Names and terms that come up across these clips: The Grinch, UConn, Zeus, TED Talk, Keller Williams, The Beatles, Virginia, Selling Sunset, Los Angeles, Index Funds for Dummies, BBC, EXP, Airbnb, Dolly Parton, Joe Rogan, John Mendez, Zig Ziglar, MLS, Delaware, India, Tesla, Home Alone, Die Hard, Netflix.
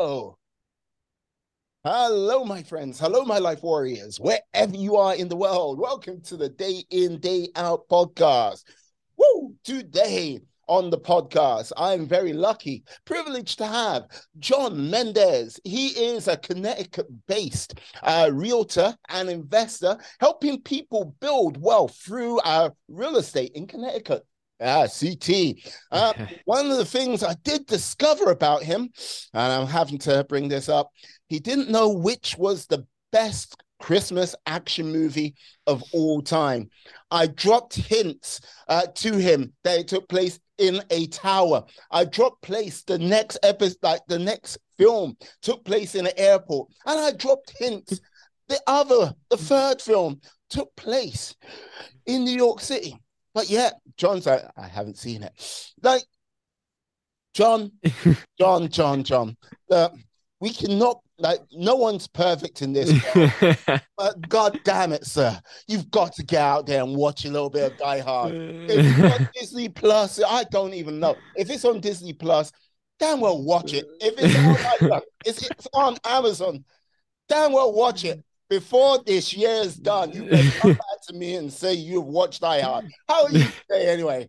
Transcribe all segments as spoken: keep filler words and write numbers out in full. Hello. Hello, my friends. Hello, my life warriors. Wherever you are in the world, welcome to the Day In, Day Out podcast. Woo! Today on the podcast, I'm very lucky, privileged to have John Mendez. He is a Connecticut-based uh, realtor and investor, helping people build wealth through uh, real estate in Connecticut. Ah, C T. Uh, one of the things I did discover about him, and I'm having to bring this up, he didn't know which was the best Christmas action movie of all time. I dropped hints uh, to him that it took place in a tower. I dropped place the next episode, like the next film took place in an airport. And I dropped hints the other, the third film took place in New York City. But yeah, John's like, I haven't seen it. Like, John, John, John, John. Uh, we cannot, like, no one's perfect in this. But God damn it, sir. You've got to get out there and watch a little bit of Die Hard. If it's on Disney Plus, I don't even know. If it's on Disney Plus, damn well watch it. If it's on, like, if it's on Amazon, damn well watch it. Before this year is done, you can come back to me and say you've watched Die Hard. How are you today anyway?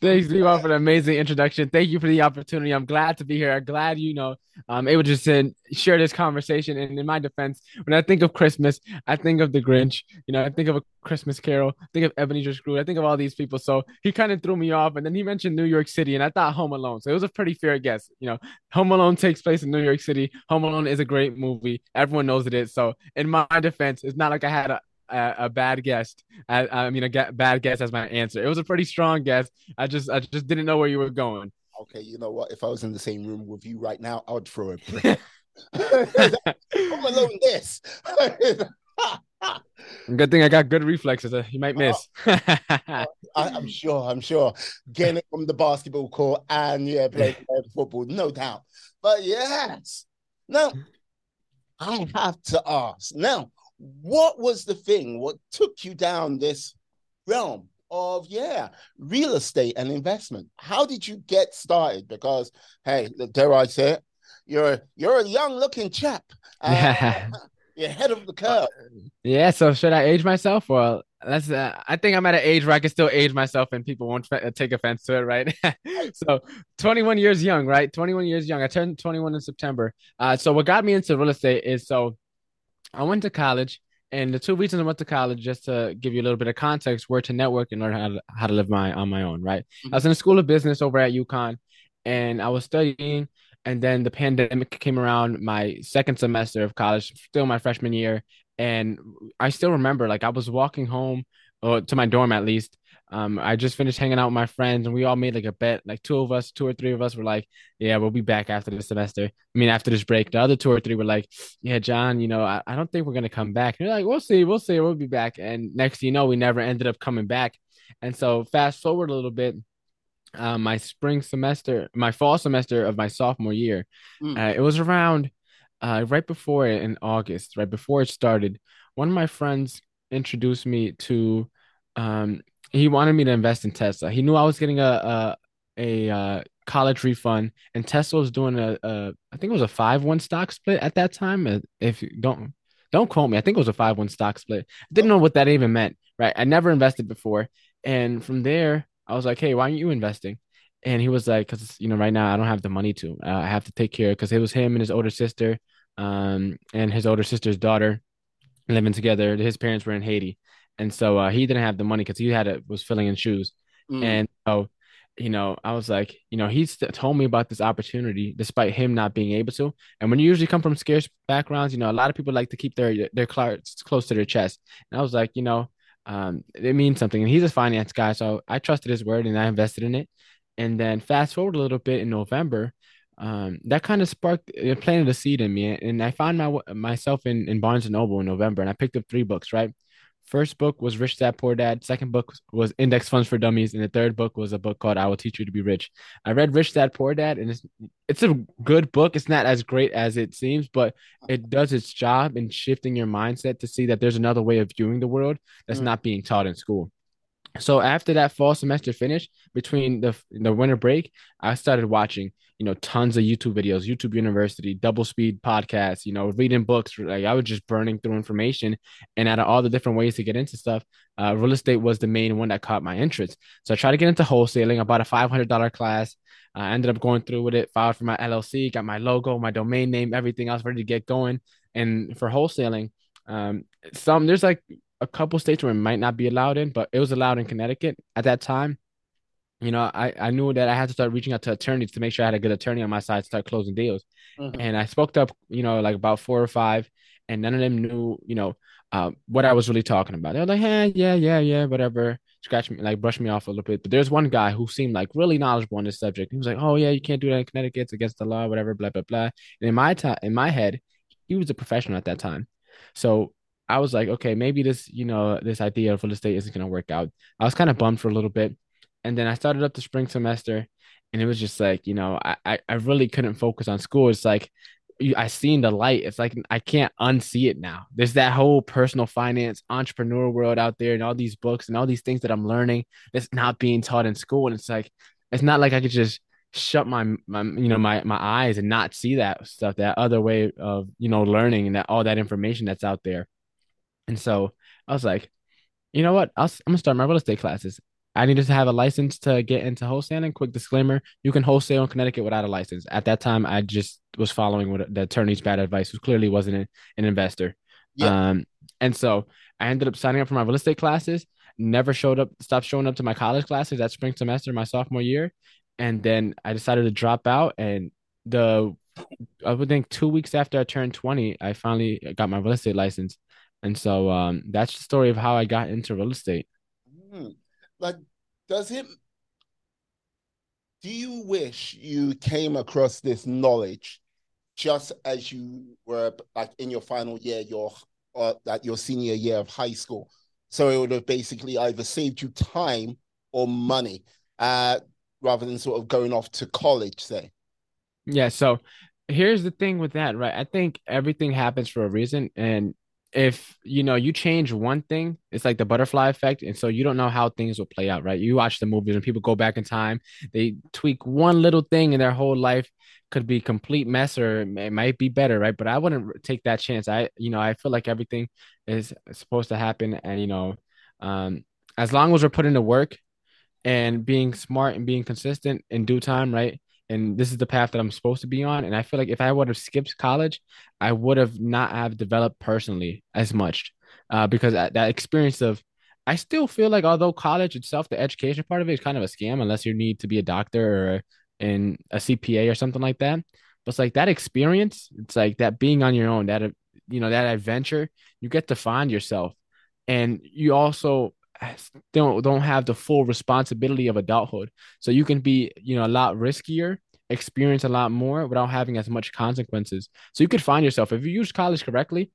Thanks, Levi, for the amazing introduction. Thank you for the opportunity. I'm glad to be here. I'm glad, you know, I'm able to sit, share this conversation. And in my defense, when I think of Christmas, I think of The Grinch. You know, I think of A Christmas Carol. I think of Ebenezer Scrooge. I think of all these people. So he kind of threw me off. And then he mentioned New York City, and I thought Home Alone. So it was a pretty fair guess. You know, Home Alone takes place in New York City. Home Alone is a great movie. Everyone knows it is. So in my My defense, it's not like I had a, a, a bad guess. I, I mean, a g- bad guess as my answer. It was a pretty strong guess. I just, I just didn't know where you were going. Okay, you know what? If I was in the same room with you right now, I would throw a brick. Home Alone, this. Good thing I got good reflexes. Uh, you might miss. I, I'm sure. I'm sure. Getting it from the basketball court and yeah, playing football, no doubt. But yes, no. I have to ask now, what was the thing, what took you down this realm of, yeah, real estate and investment? How did you get started? Because, hey, dare I say it, you're, you're a young looking chap. Uh, you're ahead of the curve. Yeah, so should I age myself? Well, that's, uh, I think I'm at an age where I can still age myself and people won't f- take offense to it, right? So twenty-one years young, right? twenty-one years young. I turned twenty-one in September. Uh, so what got me into real estate is, so I went to college, and the two reasons I went to college, just to give you a little bit of context, were to network and learn how to, how to live my on my own, right? Mm-hmm. I was in the School of Business over at UConn, and I was studying, and then the pandemic came around my second semester of college, still my freshman year. And I still remember, like, I was walking home, or to my dorm at least. Um, I just finished hanging out with my friends, and we all made like a bet. Like two of us, two or three of us were like, yeah, we'll be back after this semester. I mean, after this break. The other two or three were like, yeah, John, you know, I, I don't think we're going to come back. And you're like, we'll see, we'll see, we'll be back. And next thing you know, we never ended up coming back. And so fast forward a little bit. Uh, my spring semester, my fall semester of my sophomore year, mm. uh, it was around uh, right before it in August, right before it started. One of my friends introduced me to, um, he wanted me to invest in Tesla. He knew I was getting a a, a uh, college refund, and Tesla was doing a, a I think it was a five one stock split at that time. If you don't don't quote me, I think it was a five one stock split. I didn't know what that even meant, right? I never invested before, and from there, I was like, hey, why aren't you investing? And he was like, because, you know, right now I don't have the money to. Uh, I have to take care, because it was him and his older sister um, and his older sister's daughter living together. His parents were in Haiti. And so uh, he didn't have the money because he had a, was filling in shoes. Mm. And so, you know, I was like, you know, he's told me about this opportunity despite him not being able to. And when you usually come from scarce backgrounds, you know, a lot of people like to keep their their cards close to their chest. And I was like, you know, Um, it means something. And he's a finance guy, so I trusted his word and I invested in it. And then fast forward a little bit in November, um, that kind of sparked, it planted a seed in me. And I found my myself in, in Barnes and Noble in November, and I picked up three books, right? First book was Rich Dad Poor Dad. Second book was Index Funds for Dummies. And the third book was a book called I Will Teach You to Be Rich. I read Rich Dad Poor Dad, and it's it's a good book. It's not as great as it seems, but it does its job in shifting your mindset to see that there's another way of viewing the world that's mm. not being taught in school. So after that fall semester finished, between the the winter break, I started watching, you know, tons of YouTube videos, YouTube University, double speed podcasts, you know, reading books. Like I was just burning through information. And out of all the different ways to get into stuff, uh, real estate was the main one that caught my interest. So I tried to get into wholesaling. I bought a five hundred dollars class. I ended up going through with it, filed for my L L C, got my logo, my domain name, everything else ready to get going. And for wholesaling, um, some there's like a couple states where it might not be allowed in, but it was allowed in Connecticut at that time. You know, I, I knew that I had to start reaching out to attorneys to make sure I had a good attorney on my side to start closing deals. Mm-hmm. And I spoke up, you know, like about four or five, and none of them knew, you know, uh, what I was really talking about. They were like, hey, yeah, yeah, yeah, whatever. Scratch me, like brush me off a little bit. But there's one guy who seemed like really knowledgeable on this subject. He was like, oh, yeah, you can't do that in Connecticut. It's against the law, whatever, blah, blah, blah. And in my time, in my head, he was a professional at that time. So I was like, okay, maybe this, you know, this idea of real estate isn't going to work out. I was kind of bummed for a little bit. And then I started up the spring semester, and it was just like, you know, I, I really couldn't focus on school. It's like I seen the light. It's like I can't unsee it now. There's that whole personal finance, entrepreneur world out there and all these books and all these things that I'm learning that's not being taught in school. And it's like, it's not like I could just shut my, my you know, my my eyes and not see that stuff, that other way of, you know, learning and that all that information that's out there. And so I was like, you know what? I'll, I'm going to start my real estate classes. I needed to have a license to get into wholesaling. Quick disclaimer, you can wholesale in Connecticut without a license. At that time, I just was following what the attorney's bad advice, who clearly wasn't an, an investor. Yeah. Um, and so I ended up signing up for my real estate classes, never showed up, stopped showing up to my college classes that spring semester, my sophomore year. And then I decided to drop out. And the I would think two weeks after I turned twenty, I finally got my real estate license. And so um, that's the story of how I got into real estate. Mm-hmm. Like, does it, do you wish you came across this knowledge just as you were like in your final year, your, uh, like your senior year of high school? So it would have basically either saved you time or money, uh, rather than sort of going off to college, say. Yeah. So here's the thing with that, right? I think everything happens for a reason. And if, you know, you change one thing, it's like the butterfly effect. And so you don't know how things will play out, right? You watch the movies and people go back in time. They tweak one little thing and their whole life could be complete mess, or it might be better, right? But I wouldn't take that chance. I, you know, I feel like everything is supposed to happen. And, you know, um, as long as we're putting the work and being smart and being consistent in due time, right? And this is the path that I'm supposed to be on. And I feel like if I would have skipped college, I would have not have developed personally as much, uh, because that, that experience of, I still feel like although college itself, the education part of it is kind of a scam, unless you need to be a doctor or in a C P A or something like that. But it's like that experience, it's like that being on your own, that, you know, that adventure, you get to find yourself. And you also don't don't have the full responsibility of adulthood. So you can be, you know, a lot riskier, experience a lot more without having as much consequences. So you could find yourself, if you use college correctly,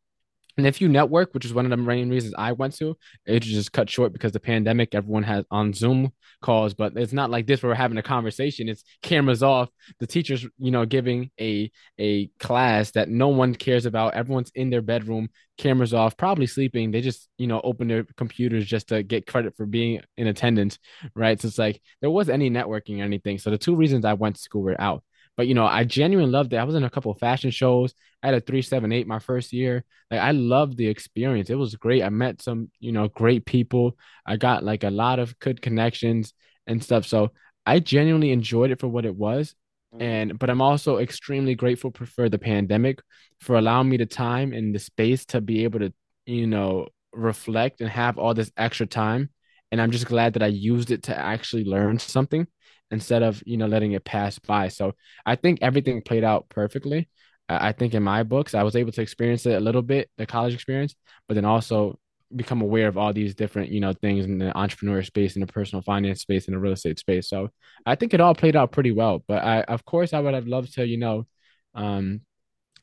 and if you network, which is one of the main reasons I went to, it just cut short because the pandemic, everyone has on Zoom calls, but it's not like this where we're having a conversation. It's cameras off. The teacher's, you know, giving a a class that no one cares about. Everyone's in their bedroom, cameras off, probably sleeping. They just, you know, open their computers just to get credit for being in attendance, right? So it's like there wasn't any networking or anything. So the two reasons I went to school were out. But, you know, I genuinely loved it. I was in a couple of fashion shows. I had a three seven eight my first year. Like, I loved the experience. It was great. I met some, you know, great people. I got, like, a lot of good connections and stuff. So I genuinely enjoyed it for what it was. And but I'm also extremely grateful for the pandemic, for allowing me the time and the space to be able to, you know, reflect and have all this extra time. And I'm just glad that I used it to actually learn something, instead of, you know, letting it pass by. So I think everything played out perfectly. I think in my books, I was able to experience it a little bit, the college experience, but then also become aware of all these different, you know, things in the entrepreneur space, in the personal finance space, in the real estate space. So I think it all played out pretty well. But I, of course, I would have loved to, you know, um,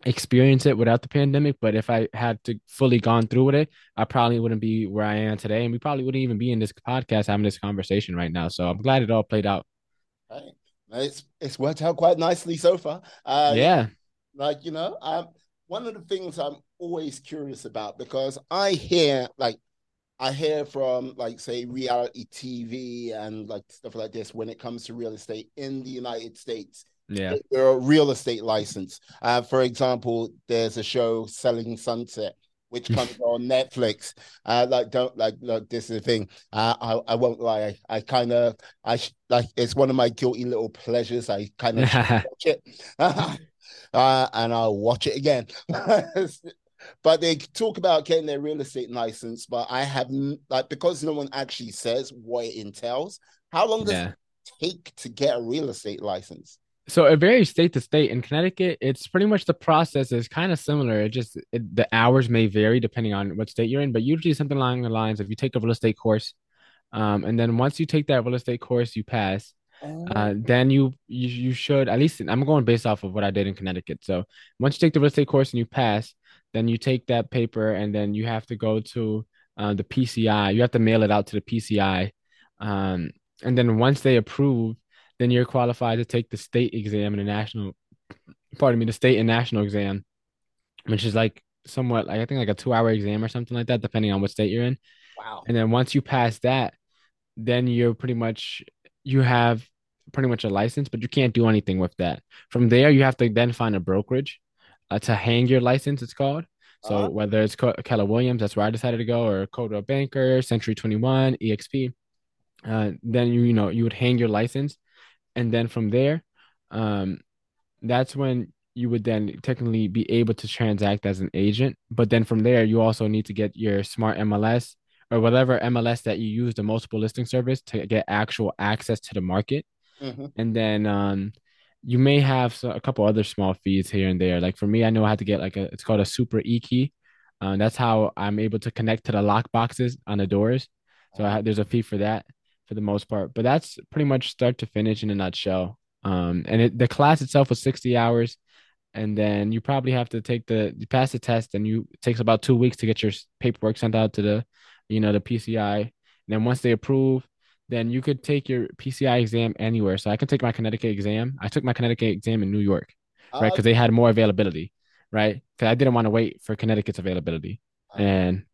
experience it without the pandemic. But if I had to fully gone through with it, I probably wouldn't be where I am today. And we probably wouldn't even be in this podcast having this conversation right now. So I'm glad it all played out. Right. It's it's worked out quite nicely so far. Uh, yeah. Like, you know, um, one of the things I'm always curious about, because I hear, like, I hear from, like, say, reality T V and, like, stuff like this when it comes to real estate in the United States, Yeah, they're a real estate license. Uh, for example, there's a show, Selling Sunset, which comes on Netflix. Uh, like, don't like, look, this is the thing. Uh, I, I won't lie. I, I kind of, I like, it's one of my guilty little pleasures. I kind of watch it, uh, and I'll watch it again. But they talk about getting their real estate license, but I haven't, like, because no one actually says what it entails. How long does yeah. it take to get a real estate license? So it varies state to state. In Connecticut, it's pretty much the process is kind of similar. It just it, the hours may vary depending on what state you're in, but usually something along the lines of you take a real estate course, um, and then once you take that real estate course, you pass. Oh. Uh, then you, you you should at least I'm going based off of what I did in Connecticut. So once you take the real estate course and you pass, then you take that paper and then you have to go to uh, the P C I. You have to mail it out to the P C I, um, and then once they approve, then you're qualified to take the state exam and the national, pardon me, the state and national exam, which is like somewhat, like I think like a two hour exam or something like that, depending on what state you're in. Wow. And then once you pass that, then you're pretty much, you have pretty much a license, but you can't do anything with that. From there, you have to then find a brokerage uh, to hang your license, it's called. So uh-huh. whether it's Keller Williams, that's where I decided to go, or Code of Banker, Century twenty-one, E X P, uh, then you, you know, you would hang your license. And then from there, um, that's when you would then technically be able to transact as an agent. But then from there, you also need to get your smart M L S or whatever M L S that you use, the multiple listing service, to get actual access to the market. Mm-hmm. And then um, you may have a couple other small fees here and there. Like for me, I know I had to get like a, it's called a super E key. Uh, that's how I'm able to connect to the lock boxes on the doors. So I have, there's a fee for that, for the most part. But that's pretty much start to finish in a nutshell. Um, and it, the class itself was sixty hours. And then you probably have to take the, you pass the test, and you, it takes about two weeks to get your paperwork sent out to the, you know, the P C I. And then once they approve, then you could take your P C I exam anywhere. So I can take my Connecticut exam. I took my Connecticut exam in New York, uh, right? Because they had more availability, right? Because I didn't want to wait for Connecticut's availability. Uh, and,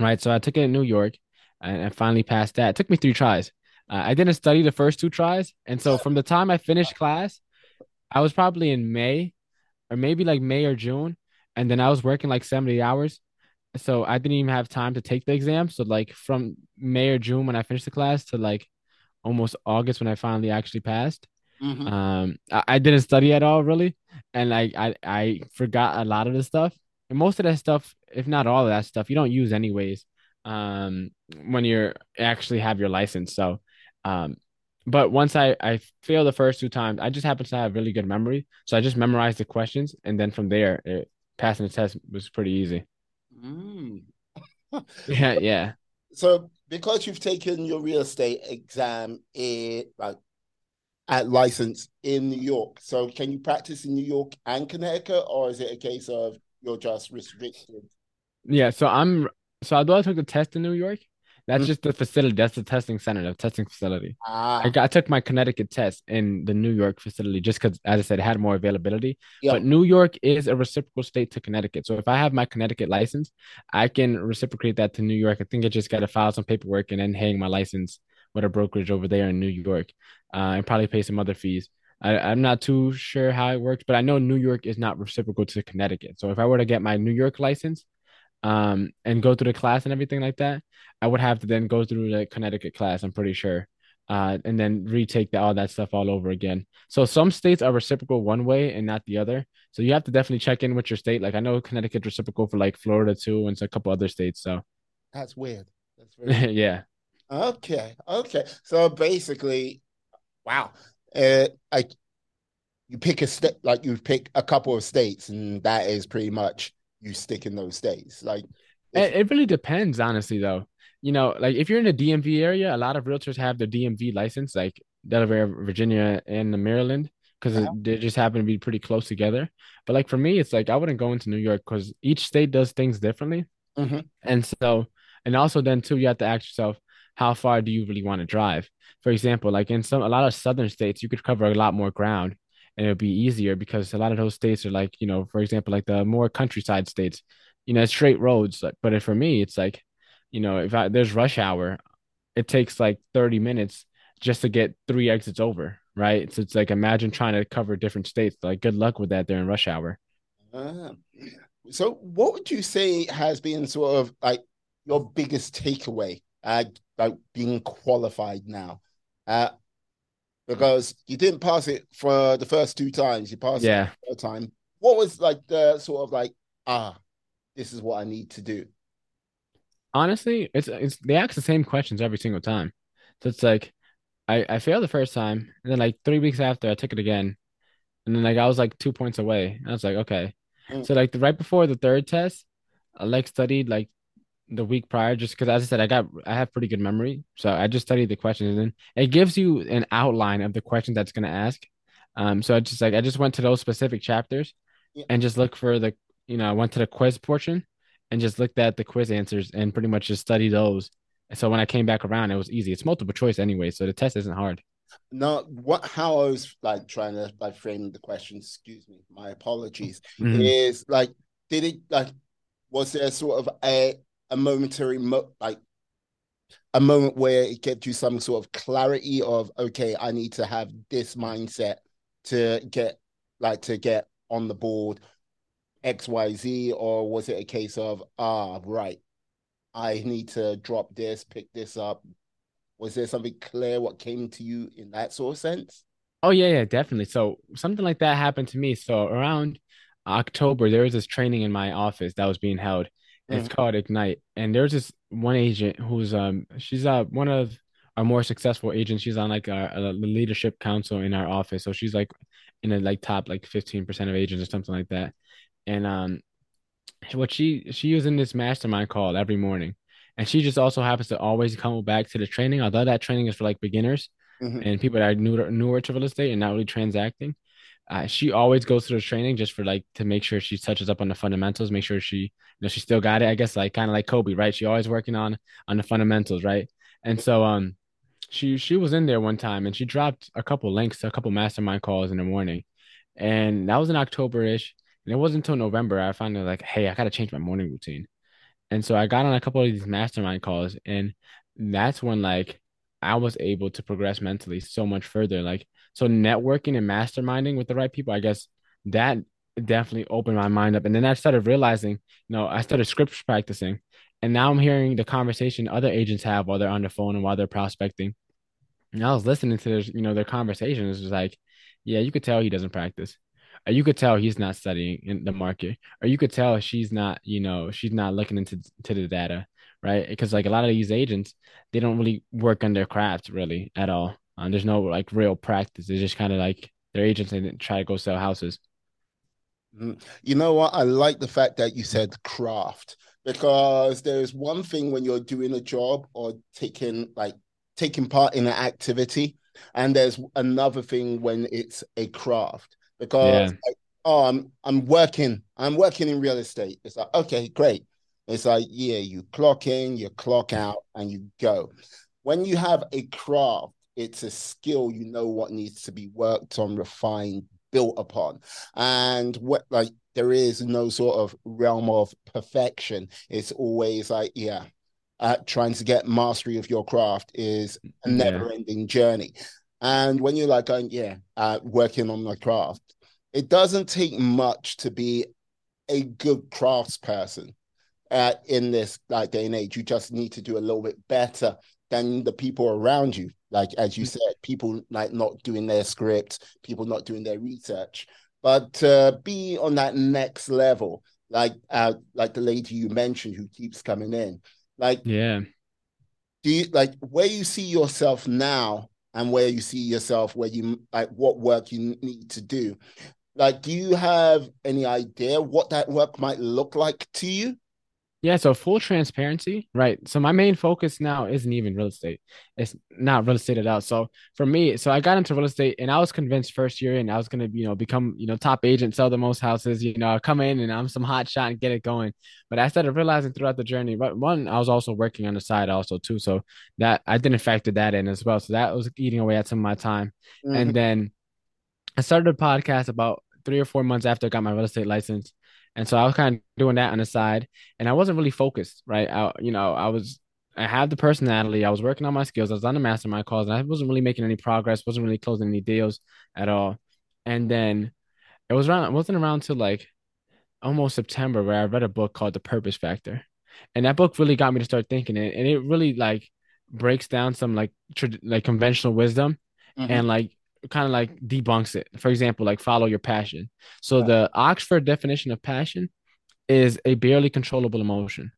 right, so I took it in New York. And I finally passed that. It took me three tries. Uh, I didn't study the first two tries. And so from the time I finished class, I was probably in May or maybe like May or June. And then I was working like seventy hours. So I didn't even have time to take the exam. So like from May or June when I finished the class to like almost August when I finally actually passed, mm-hmm. um, I, I didn't study at all really. And like I, I forgot a lot of the stuff. And most of that stuff, if not all of that stuff, you don't use anyways. Um, when you're actually have your license. So, um, but once I, I failed the first two times, I just happened to have really good memory. So I just memorized the questions. And then from there, it, passing the test was pretty easy. Mm. yeah. Yeah. So because you've taken your real estate exam in, like, at license in New York. So can you practice in New York and Connecticut, or is it a case of you're just restricted? Yeah. So I'm, So although I took the test in New York, that's mm-hmm. just the facility. That's the testing center, the testing facility. Ah. I, got, I took my Connecticut test in the New York facility just because, as I said, it had more availability. Yep. But New York is a reciprocal state to Connecticut. So if I have my Connecticut license, I can reciprocate that to New York. I think I just got to file some paperwork and then hang my license with a brokerage over there in New York, uh, and probably pay some other fees. I, I'm not too sure how it works, but I know New York is not reciprocal to Connecticut. So if I were to get my New York license, Um, and go through the class and everything like that, I would have to then go through the Connecticut class, I'm pretty sure, uh, and then retake the, all that stuff all over again. So some states are reciprocal one way and not the other. So you have to definitely check in with your state. Like I know Connecticut reciprocal for like Florida too, and so a couple other states. So that's weird. That's weird. Yeah. Okay. Okay. So basically, wow. Uh, I you pick a state, like you pick a couple of states, and that is pretty much. You stick in those states. Like it, it really depends, honestly, though. You know, like if you're in the D M V area, a lot of realtors have their D M V license, like Delaware, Virginia, and the Maryland, because yeah. they just happen to be pretty close together. But like for me, it's like I wouldn't go into New York because each state does things differently. Mm-hmm. And so, and also then too, you have to ask yourself, how far do you really want to drive? For example, like in some a lot of southern states, you could cover a lot more ground. And it'll be easier because a lot of those states are like, you know, for example, like the more countryside states, you know, it's straight roads. Like, but for me, it's like, you know, if I, there's rush hour, it takes like thirty minutes just to get three exits over, right? So it's like, imagine trying to cover different states. Like, good luck with that during rush hour. Uh, so what would you say has been sort of like your biggest takeaway uh, about being qualified now? Uh, because you didn't pass it for the first two times. You passed yeah. it the third time. What was like the sort of like, ah, this is what I need to do? Honestly, it's it's they ask the same questions every single time. So it's like, I, I failed the first time, and then like three weeks after I took it again, and then like I was like two points away. And I was like, okay. Mm. So like the, right before the third test, I like studied like the week prior, just because as I said, I got I have pretty good memory. So I just studied the questions, and it gives you an outline of the question that's gonna ask. Um, so I just like I just went to those specific chapters yeah. and just looked for the you know, I went to the quiz portion and just looked at the quiz answers and pretty much just studied those. So when I came back around, it was easy. It's multiple choice anyway, so the test isn't hard. No, what how I was like trying to like frame the question, excuse me, my apologies, mm-hmm. is like, did it like was there sort of a a momentary mo- like a moment where it gave you some sort of clarity of, okay, I need to have this mindset to get like to get on the board X Y Z, or was it a case of ah right, I need to drop this, pick this up? Was there something clear what came to you in that sort of sense? Oh, yeah, yeah, definitely. So something like that happened to me. So around October, there was this training in my office that was being held. Mm-hmm. It's called Ignite. And there's this one agent who's, um, she's uh, one of our more successful agents. She's on like our, the leadership council in our office. So she's like in the like top like fifteen percent of agents or something like that. And um, what she she was in this mastermind call every morning, and she just also happens to always come back to the training, although that training is for like beginners mm-hmm. and people that are newer, newer to real estate and not really transacting. Uh, she always goes through the training just for like to make sure she touches up on the fundamentals, make sure she, you know, she still got it, I guess, like kind of like Kobe, right? She always working on on the fundamentals, right? And so um, she she was in there one time, and she dropped a couple links to a couple mastermind calls in the morning, and that was in October-ish. And it wasn't until November I found out like, hey, I got to change my morning routine. And so I got on a couple of these mastermind calls, and that's when like I was able to progress mentally so much further. Like, so networking and masterminding with the right people, I guess that definitely opened my mind up. And then I started realizing, you know, I started script practicing, and now I'm hearing the conversation other agents have while they're on the phone and while they're prospecting. And I was listening to their, you know, their conversations. It was like, yeah, you could tell he doesn't practice. You could tell he's not studying in the market, or you could tell she's not, you know, she's not looking into to the data, right? Because like a lot of these agents, they don't really work on their craft really at all. Um, there's no like real practice. They're just kind of like they're agents and try to go sell houses. You know what? I like the fact that you said craft, because there's one thing when you're doing a job or taking like taking part in an activity, and there's another thing when it's a craft. Because yeah. like, oh, I'm I'm working, I'm working in real estate. It's like, okay, great. It's like, yeah, you clock in, you clock out, and you go. When you have a craft, it's a skill. You know what needs to be worked on, refined, built upon, and what like there is no sort of realm of perfection. It's always like, yeah, uh, trying to get mastery of your craft is a never-ending yeah. journey. And when you're like going, yeah, uh, working on my craft, it doesn't take much to be a good craftsperson uh, in this like day and age. You just need to do a little bit better than the people around you. Like, as you mm-hmm. said, people like not doing their script, people not doing their research. But uh, be on that next level, like uh, like the lady you mentioned who keeps coming in. Like, yeah, do you like where you see yourself now? And where you see yourself, where you like, what work you need to do. Like, do you have any idea what that work might look like to you? Yeah, so full transparency, right? So my main focus now isn't even real estate. It's not real estate at all. So for me, so I got into real estate, and I was convinced first year in I was gonna, you know, become, you know, top agent, sell the most houses, you know, come in and I'm some hot shot and get it going. But I started realizing throughout the journey, but one, I was also working on the side also too. So that I didn't factor that in as well. So that was eating away at some of my time. Mm-hmm. And then I started a podcast about three or four months after I got my real estate license. And so I was kind of doing that on the side, and I wasn't really focused, right? I, you know, I was I have the personality. I was working on my skills. I was on the mastermind calls, and I wasn't really making any progress. Wasn't really closing any deals at all. And then it was around. It wasn't around till like almost September where I read a book called The Purpose Factor, and that book really got me to start thinking it. And it really like breaks down some like trad- like conventional wisdom, mm-hmm. and like kind of like debunks it. For example, like follow your passion. So right. The Oxford definition of passion is a barely controllable emotion.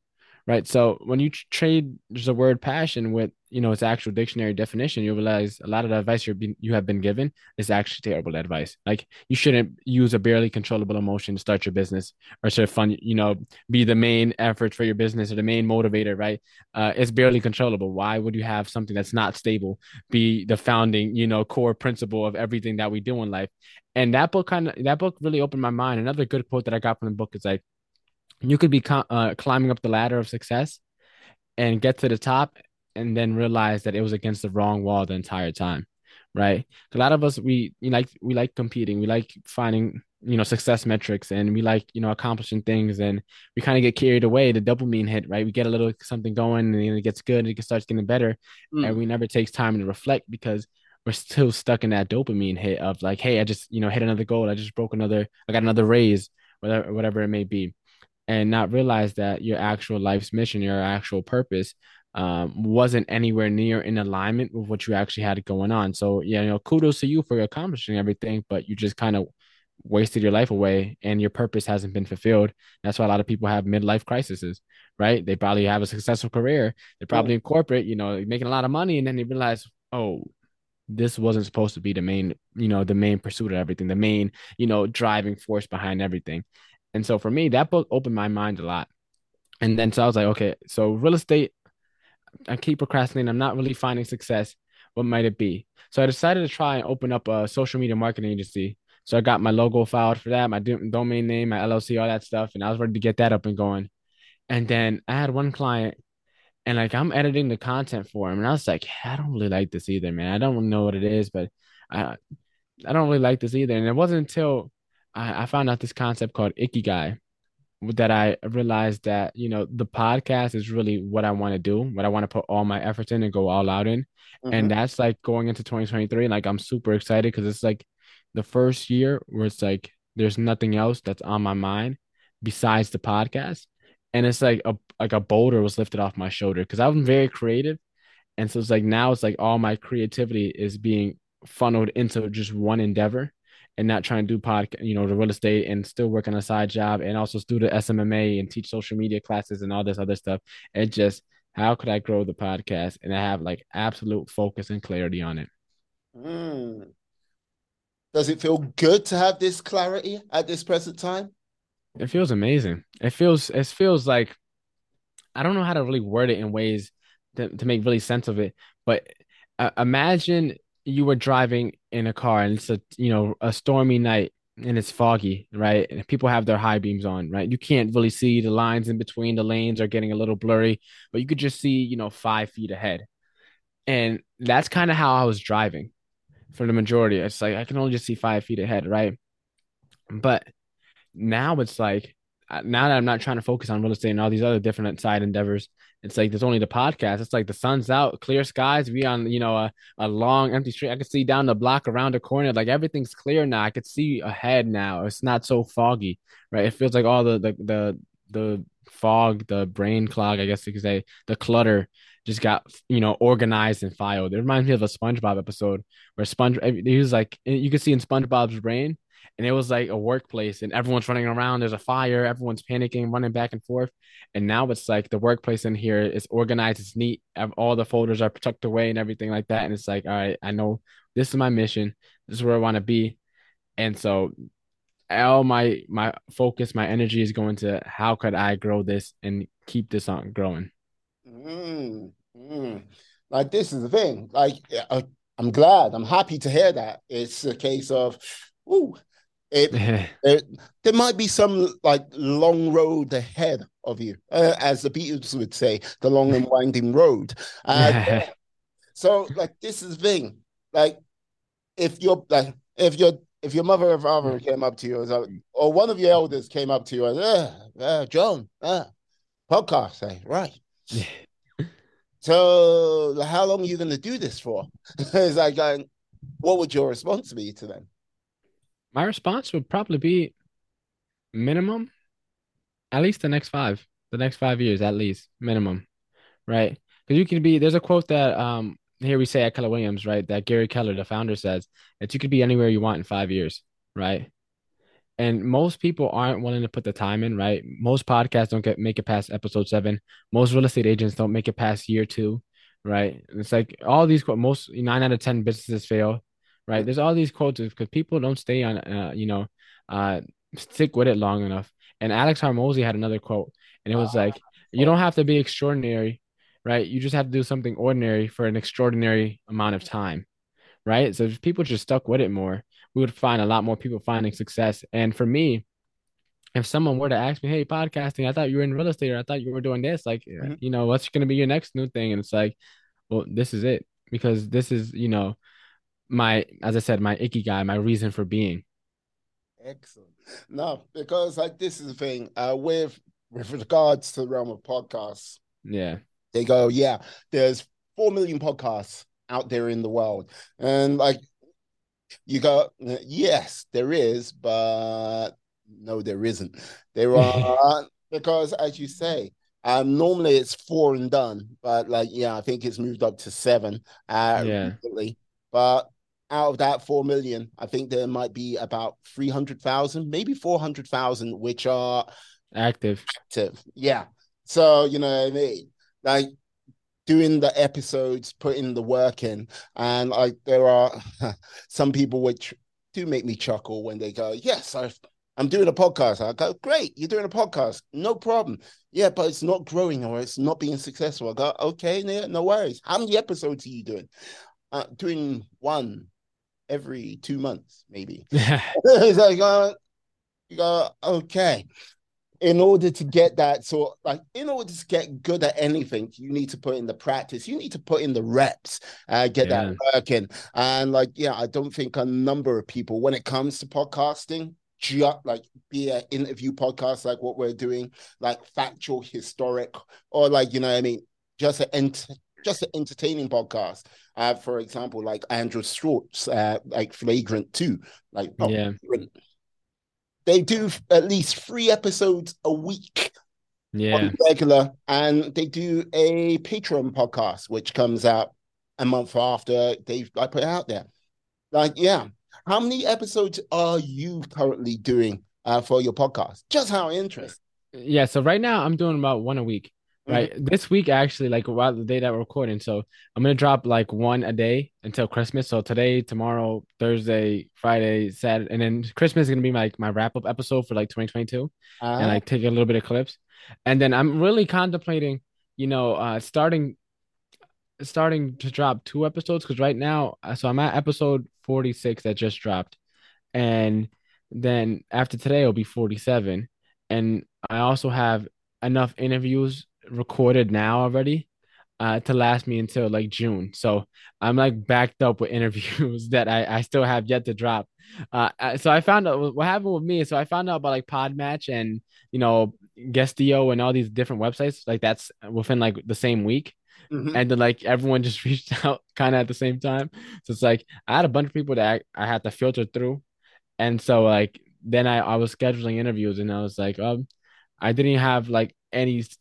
Right. So when you trade the word passion with, you know, its actual dictionary definition, you realize a lot of the advice you're being, you have been given is actually terrible advice. Like you shouldn't use a barely controllable emotion to start your business or to fund, you know, be the main effort for your business or the main motivator. Right. Uh, it's barely controllable. Why would you have something that's not stable be the founding, you know, core principle of everything that we do in life? And that book kind of that book really opened my mind. Another good quote that I got from the book is like, you could be uh, climbing up the ladder of success and get to the top and then realize that it was against the wrong wall the entire time. Right. A lot of us, we you like, we like competing. We like finding, you know, success metrics, and we like, you know, accomplishing things, and we kind of get carried away. The dopamine hit, right? We get a little something going, and it gets good, and it starts getting better. Mm. And we never take time to reflect because we're still stuck in that dopamine hit of like, hey, I just, you know, hit another goal. I just broke another, I got another raise, whatever, whatever it may be. And not realize that your actual life's mission, your actual purpose, um, wasn't anywhere near in alignment with what you actually had going on. So, yeah, you know, kudos to you for accomplishing everything, but you just kind of wasted your life away, and your purpose hasn't been fulfilled. That's why a lot of people have midlife crises, right? They probably have a successful career. They're probably in corporate, you know, making a lot of money, and then they realize, oh, this wasn't supposed to be the main, you know, the main pursuit of everything, the main, you know, driving force behind everything. And so for me, that book opened my mind a lot. And then so I was like, okay, so real estate, I keep procrastinating. I'm not really finding success. What might it be? So I decided to try and open up a social media marketing agency. So I got my logo filed for that, my domain name, my L L C, all that stuff. And I was ready to get that up and going. And then I had one client, and like I'm editing the content for him. And I was like, I don't really like this either, man. I don't know what it is, but I, I don't really like this either. And it wasn't until I found out this concept called Ikigai that I realized that, you know, the podcast is really what I want to do, what I want to put all my efforts in and go all out in. Mm-hmm. And that's like going into twenty twenty-three. Like I'm super excited because it's like the first year where it's like there's nothing else that's on my mind besides the podcast. And it's like a like a boulder was lifted off my shoulder because I'm very creative. And so it's like now it's like all my creativity is being funneled into just one endeavor. And not trying to do podcast, you know, the real estate, and still working a side job, and also do the S M M A and teach social media classes and all this other stuff. And just how could I grow the podcast? And I have like absolute focus and clarity on it. Mm. Does it feel good to have this clarity at this present time? It feels amazing. It feels it feels like I don't know how to really word it in ways to, to make really sense of it. But uh, imagine you were driving in a car, and it's a, you know, a stormy night, and it's foggy, right? And people have their high beams on, right? You can't really see the lines in between. The lanes are getting a little blurry, but you could just see, you know, five feet ahead. And that's kind of how I was driving for the majority. It's like, I can only just see five feet ahead. Right. But now it's like, now that I'm not trying to focus on real estate and all these other different side endeavors, it's like there's only the podcast. It's like the sun's out, clear skies. We on, you know, a, a long empty street. I could see down the block, around the corner. Like everything's clear now. I could see ahead now. It's not so foggy, right? It feels like all the the the, the fog, the brain clog, I guess you could say, the clutter just got, you know, organized and filed. It reminds me of a SpongeBob episode where Sponge, he was like, you could see in SpongeBob's brain. And it was like a workplace, and everyone's running around. There's a fire. Everyone's panicking, running back and forth. And now it's like the workplace in here is organized. It's neat. All the folders are tucked away and everything like that. And it's like, all right, I know this is my mission. This is where I want to be. And so all my, my focus, my energy is going to how could I grow this and keep this on growing? Mm, mm. Like, this is the thing. Like, I, I'm glad. I'm happy to hear that. It's a case of, ooh. It, it, there might be some like long road ahead of you, uh, as the Beatles would say, the long and winding road. Uh, so, like, this is the thing. Like, if your like if your if your mother or father came up to you, or, or one of your elders came up to you, and uh, uh, John, uh, podcast, eh? Right? so how long are you going to do this for? It's like, going, what would your response be to them? My response would probably be minimum, at least the next five, the next five years, at least minimum, right? Because you can be, there's a quote that um here we say at Keller Williams, right? That Gary Keller, the founder, says that you could be anywhere you want in five years, right? And most people aren't willing to put the time in, right? Most podcasts don't get make it past episode seven. Most real estate agents don't make it past year two, right? And it's like all these quotes, most nine out of ten businesses fail, right? There's all these quotes because people don't stay on, uh, you know, uh, stick with it long enough. And Alex Hormozy had another quote, and it was uh, like, you don't have to be extraordinary, right? You just have to do something ordinary for an extraordinary amount of time, right? So if people just stuck with it more, we would find a lot more people finding success. And for me, if someone were to ask me, hey, podcasting, I thought you were in real estate, or I thought you were doing this, like, mm-hmm. you know, what's going to be your next new thing? And it's like, well, this is it, because this is, you know, my, as I said, my Ikigai, my reason for being. Excellent. No, because like this is the thing uh, with, with regards to the realm of podcasts. Yeah. They go, yeah, there's four million podcasts out there in the world. And like, you go, yes, there is, but no, there isn't. There are, because as you say, um, normally it's four and done, but like, yeah, I think it's moved up to seven. Uh, yeah. Recently. But out of that four million, I think there might be about three hundred thousand, maybe four hundred thousand, which are active. active. Yeah. So, you know what I mean? Like, doing the episodes, putting the work in, and like there are some people which do make me chuckle when they go, yes, I've, I'm doing a podcast. I go, great, you're doing a podcast, no problem. Yeah, but it's not growing or it's not being successful. I go, okay, no worries. How many episodes are you doing? Uh, doing one every two months, maybe. It's like, uh, you go, okay. In order to get that sort, like in order to get good at anything, you need to put in the practice. You need to put in the reps, uh, get yeah. that work in. And like, yeah, I don't think a number of people, when it comes to podcasting, just like be an interview podcast, like what we're doing, like factual, historic, or like, you know what I mean? Just an ent- just an entertaining podcast. Uh, for example, like Andrew Schwartz, uh, like Flagrant two, like yeah. Flagrant. They do at least three episodes a week yeah. on regular, and they do a Patreon podcast, which comes out a month after they've I put it out there. Like, yeah, how many episodes are you currently doing uh, for your podcast? Just how interesting. Yeah, so right now I'm doing about one a week. Right, mm-hmm. This week actually, like while the day that we're recording, so I'm gonna drop like one a day until Christmas. So today, tomorrow, Thursday, Friday, Saturday, and then Christmas is gonna be like my, my wrap up episode for like twenty twenty-two, uh, and like take a little bit of clips. And then I'm really contemplating, you know, uh, starting, starting to drop two episodes because right now, so I'm at episode forty-six that just dropped, and then after today it'll be forty-seven, and I also have enough interviews recorded now already uh to last me until like June, so I'm like backed up with interviews that I, I still have yet to drop. Uh so I found out what happened with me, so I found out about like Podmatch and, you know, Guestio and all these different websites, like that's within like the same week. Mm-hmm. And then like everyone just reached out kind of at the same time, so it's like I had a bunch of people that I, I had to filter through, and so like then I, I was scheduling interviews and I was like um I didn't have like any t-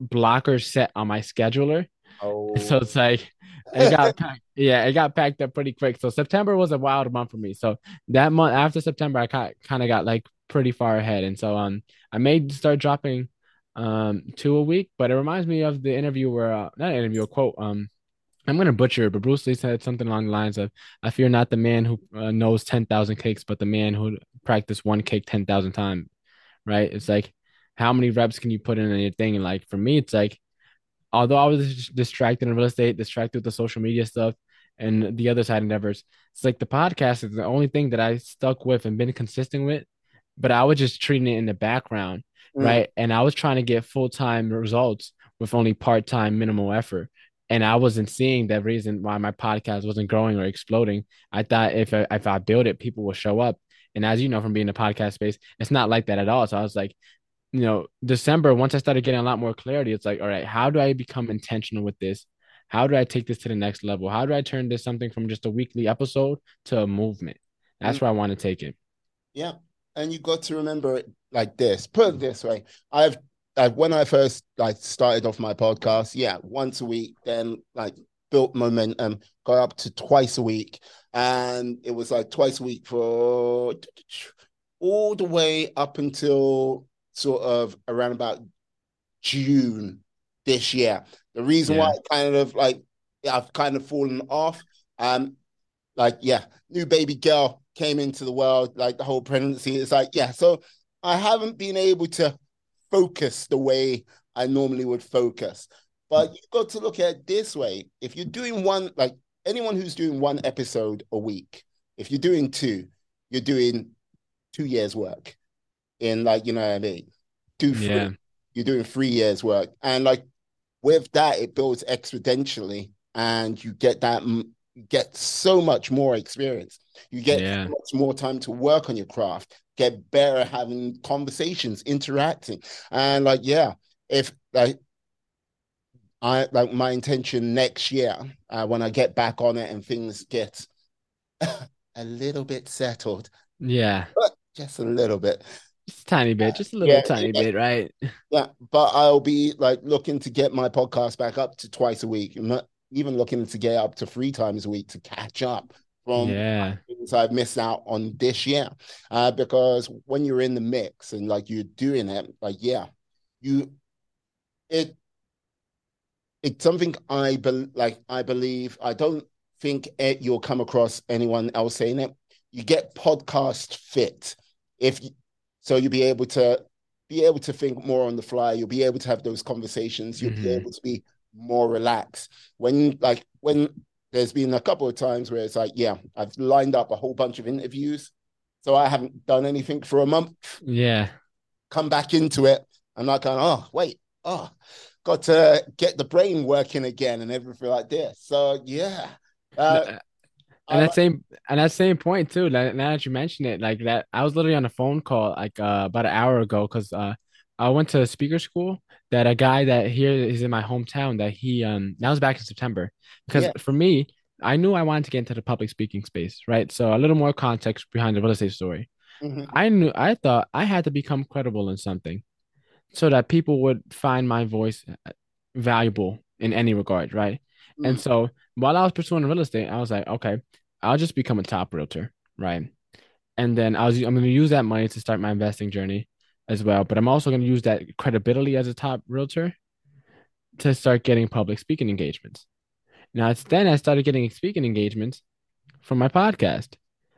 blocker set on my scheduler. Oh. So it's like it got packed, yeah it got packed up pretty quick. So September was a wild month for me, so that month after September I kind of got like pretty far ahead, and so um I may start dropping um two a week. But it reminds me of the interview where uh, not an interview, a quote, um I'm gonna butcher it, but Bruce Lee said something along the lines of, I fear not the man who uh, knows ten thousand cakes, but the man who practiced one cake ten thousand times, right? It's like, how many reps can you put in on your thing? And like, for me, it's like, although I was distracted in real estate, distracted with the social media stuff and the other side endeavors, it's like the podcast is the only thing that I stuck with and been consistent with, but I was just treating it in the background. Mm. Right. And I was trying to get full-time results with only part-time minimal effort. And I wasn't seeing that reason why my podcast wasn't growing or exploding. I thought if I, if I build it, people will show up. And as you know, from being in the podcast space, it's not like that at all. So I was like, you know, December, once I started getting a lot more clarity, it's like, all right, how do I become intentional with this? How do I take this to the next level? How do I turn this something from just a weekly episode to a movement? That's mm-hmm. where I want to take it. Yeah. And you got to remember it like this, put it this way. I've, I've when I first like started off my podcast, yeah, once a week, then like built momentum, got up to twice a week. And it was like twice a week for all the way up until sort of around about June this year. The reason yeah. why I kind of like, I've kind of fallen off, um, like, yeah, new baby girl came into the world, like the whole pregnancy. It's like, yeah, so I haven't been able to focus the way I normally would focus. But you've got to look at it this way. If you're doing one, like anyone who's doing one episode a week, if you're doing two, you're doing two years work in like, you know what I mean? Two, three, yeah. You're doing three years work. And like with that, it builds exponentially and you get that, you get so much more experience. You get yeah. so much more time to work on your craft, get better at having conversations, interacting. And like, yeah, if like, I like my intention next year uh, when I get back on it and things get a little bit settled. Yeah. Just a little bit. Just a tiny bit. Just a little yeah, tiny yeah. bit, right? Yeah. But I'll be like looking to get my podcast back up to twice a week. I'm not even looking to get up to three times a week to catch up from yeah. things I've missed out on this year. Uh, because when you're in the mix and like you're doing it, like, yeah, you, it, It's something I be- like. I believe. I don't think it, you'll come across anyone else saying it. You get podcast fit, if you, so you'll be able to be able to think more on the fly. You'll be able to have those conversations. You'll mm-hmm. be able to be more relaxed. When like when there's been a couple of times where it's like, yeah, I've lined up a whole bunch of interviews, so I haven't done anything for a month. Yeah, come back into it. I'm not going. Oh wait. Oh. Got to get the brain working again and everything like this. So yeah, uh, and that I, same and that same point too. Like, now that you mention it, like that, I was literally on a phone call like uh, about an hour ago because uh, I went to speaker school. That a guy that here is in my hometown. That he um that was back in September because yeah. for me, I knew I wanted to get into the public speaking space, right? So a little more context behind the real estate story. Mm-hmm. I knew I thought I had to become credible in something, so that people would find my voice valuable in any regard, right? Mm-hmm. And so while I was pursuing real estate, I was like, okay, I'll just become a top realtor, right? And then I was, I'm going to use that money to start my investing journey as well. But I'm also going to use that credibility as a top realtor to start getting public speaking engagements. Now, it's then I started getting speaking engagements from my podcast.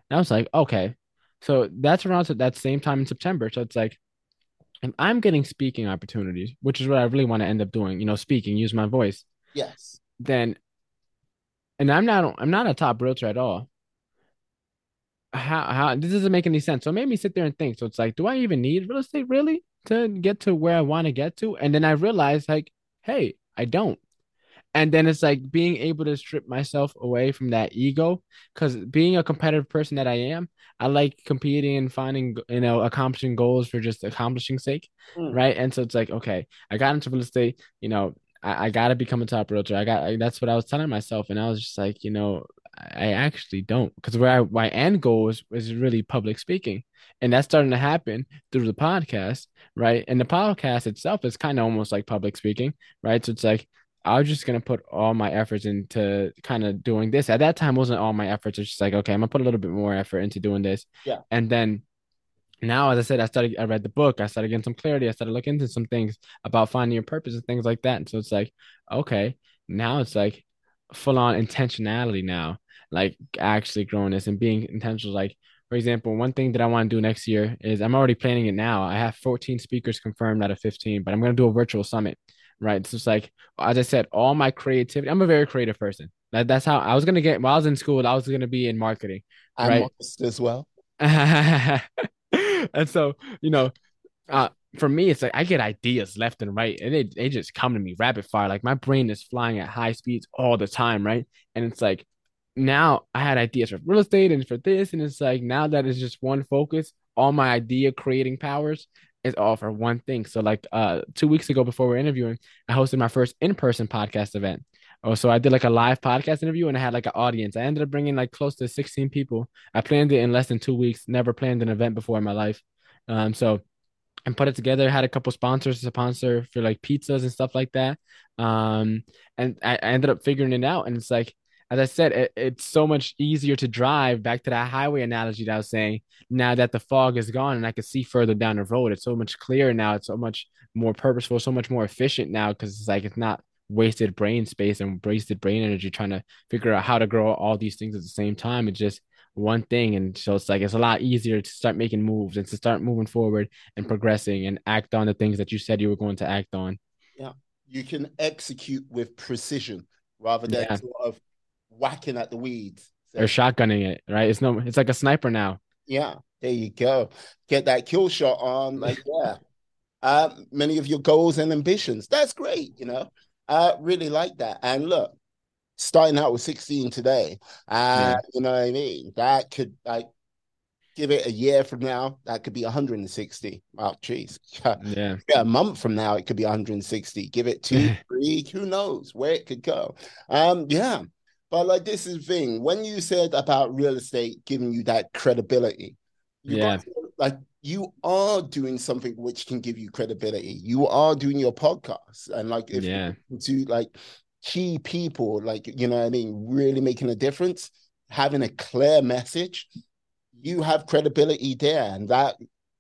And I was like, okay, so that's around that same time in September. So it's like, and I'm getting speaking opportunities, which is what I really want to end up doing, you know, speaking, use my voice. Yes. Then, and I'm not, I'm not a top realtor at all. How, how, this doesn't make any sense. So it made me sit there and think. So it's like, do I even need real estate really to get to where I want to get to? And then I realized like, hey, I don't. And then it's like being able to strip myself away from that ego, because being a competitive person that I am, I like competing and finding, you know, accomplishing goals for just accomplishing sake. Mm. Right. And so it's like, OK, I got into real estate. You know, I, I got to become a top realtor. I got I, that's what I was telling myself. And I was just like, you know, I actually don't, because where I, my end goal is, is really public speaking. And that's starting to happen through the podcast. Right. And the podcast itself is kind of almost like public speaking. Right. So it's like, I was just going to put all my efforts into kind of doing this. At that time, wasn't all my efforts. It's just like, okay, I'm going to put a little bit more effort into doing this. Yeah. And then now, as I said, I started, I read the book. I started getting some clarity. I started looking into some things about finding your purpose and things like that. And so it's like, okay, now it's like full on intentionality now, like actually growing this and being intentional. Like, for example, one thing that I want to do next year is I'm already planning it now. I have fourteen speakers confirmed out of fifteen, but I'm going to do a virtual summit. Right. So it's like, as I said, all my creativity, I'm a very creative person. That, that's how I was going to get, while I was in school, I was going to be in marketing. I'm right? as well. And so, you know, uh, for me, it's like I get ideas left and right and they, they just come to me rapid fire. Like my brain is flying at high speeds all the time. Right. And it's like, now I had ideas for real estate and for this. And it's like, now that is just one focus, all my idea creating powers is all for one thing. So like uh, two weeks ago before we were interviewing, I hosted my first in-person podcast event. Oh, so I did like a live podcast interview and I had like an audience. I ended up bringing like close to sixteen people. I planned it in less than two weeks, never planned an event before in my life. Um, so I put it together, had a couple sponsors to sponsor for like pizzas and stuff like that. Um, and I, I ended up figuring it out. And it's like, as I said, it, it's so much easier to drive back to that highway analogy that I was saying. Now that the fog is gone and I can see further down the road, it's so much clearer now. It's so much more purposeful, so much more efficient now because it's like it's not wasted brain space and wasted brain energy trying to figure out how to grow all these things at the same time. It's just one thing. And so it's like it's a lot easier to start making moves and to start moving forward and progressing and act on the things that you said you were going to act on. Yeah, you can execute with precision rather than yeah. sort of whacking at the weeds. So. They're shotgunning it, right? It's no, it's like a sniper now. Yeah, there you go. Get that kill shot on, like yeah. Uh, many of your goals and ambitions. That's great, you know. I uh, really like that. And look, starting out with sixteen today, uh, yeah. you know what I mean? That could, like, give it a year from now, that could be one hundred sixty. Oh, geez. Yeah. A month from now, it could be one hundred sixty. Give it two, three, who knows where it could go. Um, yeah. But, like, this is the thing. When you said about real estate giving you that credibility, you yeah. got to, like, you are doing something which can give you credibility. You are doing your podcast. And like, if yeah. you do like key people, like, you know what I mean? Really making a difference, having a clear message, you have credibility there. And that,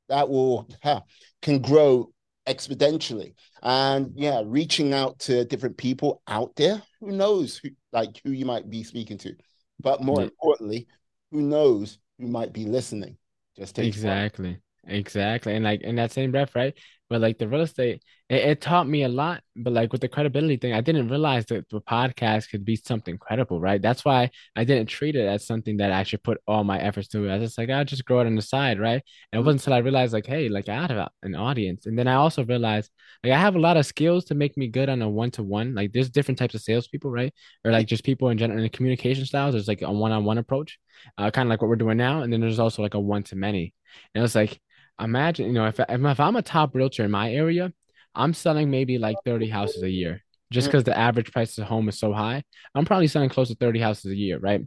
that will, huh, can grow exponentially. And yeah, reaching out to different people out there, who knows who, like who you might be speaking to, but more yeah. importantly, who knows who might be listening. Just take exactly. Time. Exactly. And like in that same breath, right? But like the real estate, it, it taught me a lot. But like with the credibility thing, I didn't realize that the podcast could be something credible, right? That's why I didn't treat it as something that I should put all my efforts to. I was just like, I'll just grow it on the side, right? And it wasn't until I realized like, hey, like I have an audience. And then I also realized like I have a lot of skills to make me good on a one-to-one. Like there's different types of salespeople, right? Or like just people in general, in the communication styles, there's like a one-on-one approach, uh, kind of like what we're doing now. And then there's also like a one-to-many. And it was like, imagine, you know, if, if I'm a top realtor in my area, I'm selling maybe like thirty houses a year just because the average price of a home is so high. I'm probably selling close to thirty houses a year, right?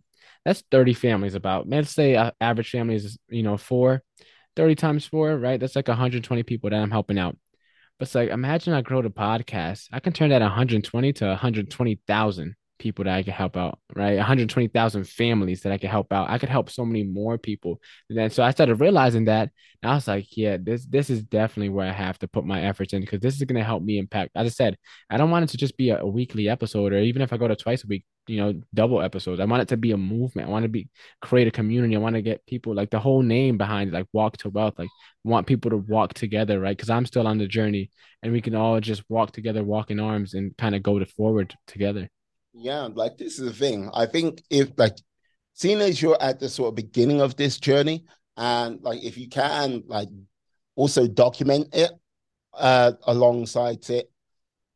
That's thirty families about. Let's say an average family is, you know, four, thirty times four, right? That's like one hundred twenty people that I'm helping out. But it's like, imagine I grow the podcast. I can turn that one hundred twenty to one hundred twenty thousand people that I could help out, right? one hundred twenty thousand families that I could help out. I could help so many more people. And then, so I started realizing that, and I was like, yeah, this this is definitely where I have to put my efforts in because this is going to help me impact. As I said, I don't want it to just be a, a weekly episode, or even if I go to twice a week, you know, double episodes. I want it to be a movement. I want to be create a community. I want to get people, like the whole name behind it, like Walk to Wealth, like want people to walk together, right? Because I'm still on the journey, and we can all just walk together, walk in arms, and kind of go to forward together. Yeah, like this is the thing. I think if like seeing as you're at the sort of beginning of this journey, and like if you can like also document it uh alongside it,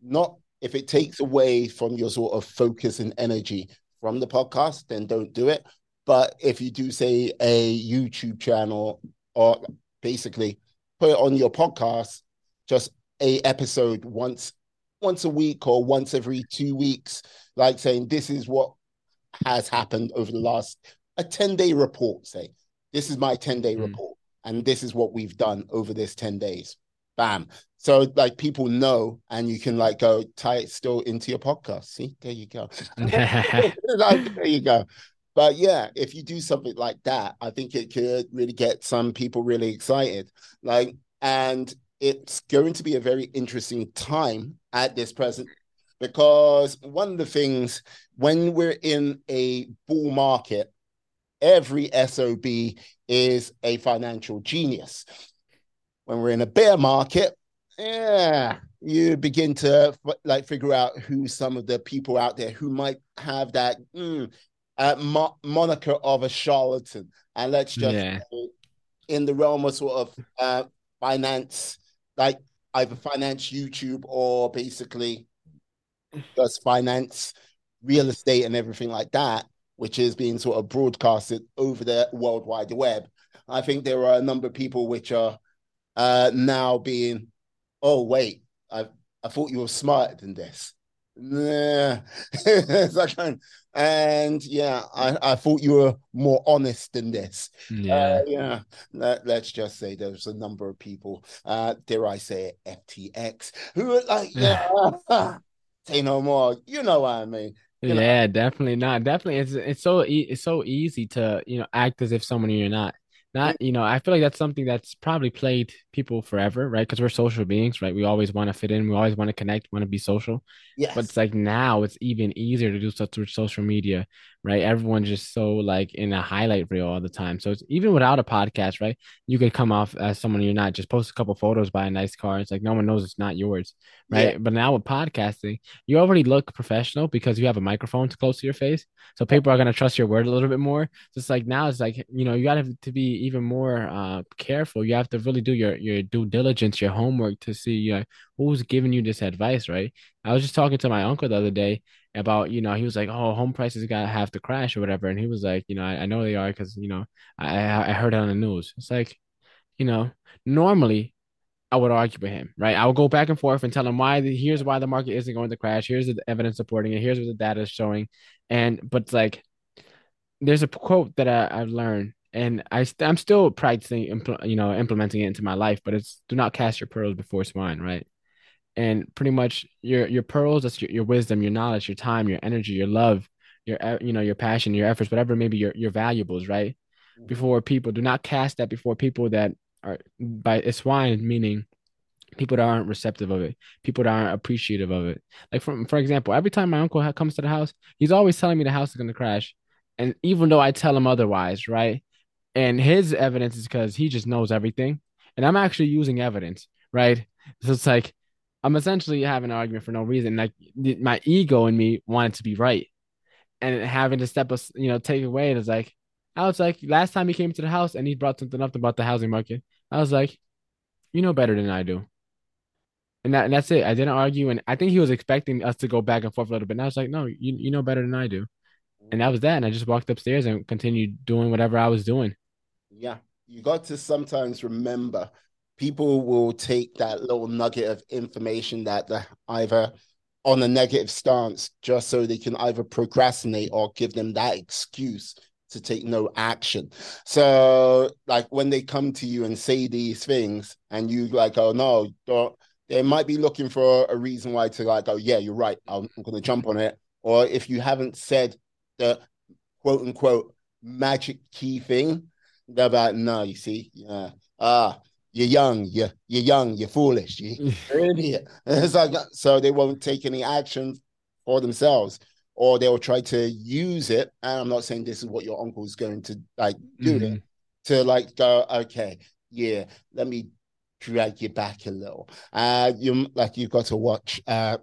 not if it takes away from your sort of focus and energy from the podcast, then don't do it. But if you do say a YouTube channel or basically put it on your podcast, just a episode once once a week or once every two weeks, like saying this is what has happened over the last a ten-day report, say this is my ten-day mm. report and this is what we've done over this ten days. Bam. So like people know, and you can like go tie it still into your podcast. See, there you go. Like, there you go. But yeah, if you do something like that, I think it could really get some people really excited. Like, and it's going to be a very interesting time at this present, because one of the things when we're in a bull market, every S O B is a financial genius. When we're in a bear market, yeah, you begin to like figure out who some of the people out there who might have that mm, uh, mo- moniker of a charlatan. And let's just yeah. in the realm of sort of uh, finance. Like either finance YouTube or basically just finance real estate and everything like that, which is being sort of broadcasted over the World Wide Web. I think there are a number of people which are uh, now being, oh, wait, I I thought you were smarter than this. Nah. that kind of, and yeah, I, I thought you were more honest than this. Yeah, uh, yeah. Let, let's just say there's a number of people, uh, dare I say it, F T X, who are like, yeah, say no more. You know what I mean? You know? Yeah, definitely not. Definitely, it's it's so e- it's so easy to you know act as if someone you're not. Not, you know, I feel like that's something that's probably plagued people forever, right? Because we're social beings, right? We always want to fit in. We always want to connect, want to be social. Yes. But it's like now it's even easier to do stuff through social media, right? Everyone's just so like in a highlight reel all the time. So it's even without a podcast, right? You could come off as someone you're not. Just post a couple photos, buy a nice car. It's like no one knows it's not yours, right? Yeah. But now with podcasting, you already look professional because you have a microphone close to your face. So people are going to trust your word a little bit more. So it's like now it's like, you know, you got to be even more uh careful. You have to really do your your due diligence, your homework, to see uh, who's giving you this advice, right? I was just talking to my uncle the other day about, you know, he was like, oh, home prices gotta have to crash or whatever, and he was like, you know, I, I know they are because, you know, I I heard it on the news. It's like, you know, normally I would argue with him, right? I would go back and forth and tell him why the, here's why the market isn't going to crash, here's the evidence supporting it, here's what the data is showing. And but like there's a quote that I, I've learned, and I st- I'm still practicing, impl- you know, implementing it into my life, but it's do not cast your pearls before swine, right? And pretty much your your pearls, that's your, your wisdom, your knowledge, your time, your energy, your love, your, you know, your passion, your efforts, whatever, maybe your, your valuables, right? Before people, do not cast that before people that are, by swine, meaning people that aren't receptive of it, people that aren't appreciative of it. Like, for, for example, every time my uncle comes to the house, he's always telling me the house is going to crash. And even though I tell him otherwise, right? And his evidence is because he just knows everything. And I'm actually using evidence, right? So it's like, I'm essentially having an argument for no reason. Like my ego in me wanted to be right. And having to step us, you know, take away. And it's like, I was like, last time he came to the house and he brought something up about the housing market, I was like, you know better than I do. And, that, and that's it. I didn't argue. And I think he was expecting us to go back and forth a little bit. And I was like, no, you, you know better than I do. And that was that. And I just walked upstairs and continued doing whatever I was doing. Yeah, you got to sometimes remember people will take that little nugget of information that they're either on a negative stance just so they can either procrastinate or give them that excuse to take no action. So like when they come to you and say these things and you like, oh, no, don't, they might be looking for a reason why to like, oh, yeah, you're right, I'm going to jump on it. Or if you haven't said the quote unquote magic key thing, they're like, no, you see, yeah, ah, you're young, you're, you're young, you're foolish, you're an idiot. It's like, so they won't take any action for themselves, or they'll try to use it. And I'm not saying this is what your uncle is going to like do, mm-hmm. to like go, okay, yeah, let me drag you back a little. Uh, you like you've got to watch uh,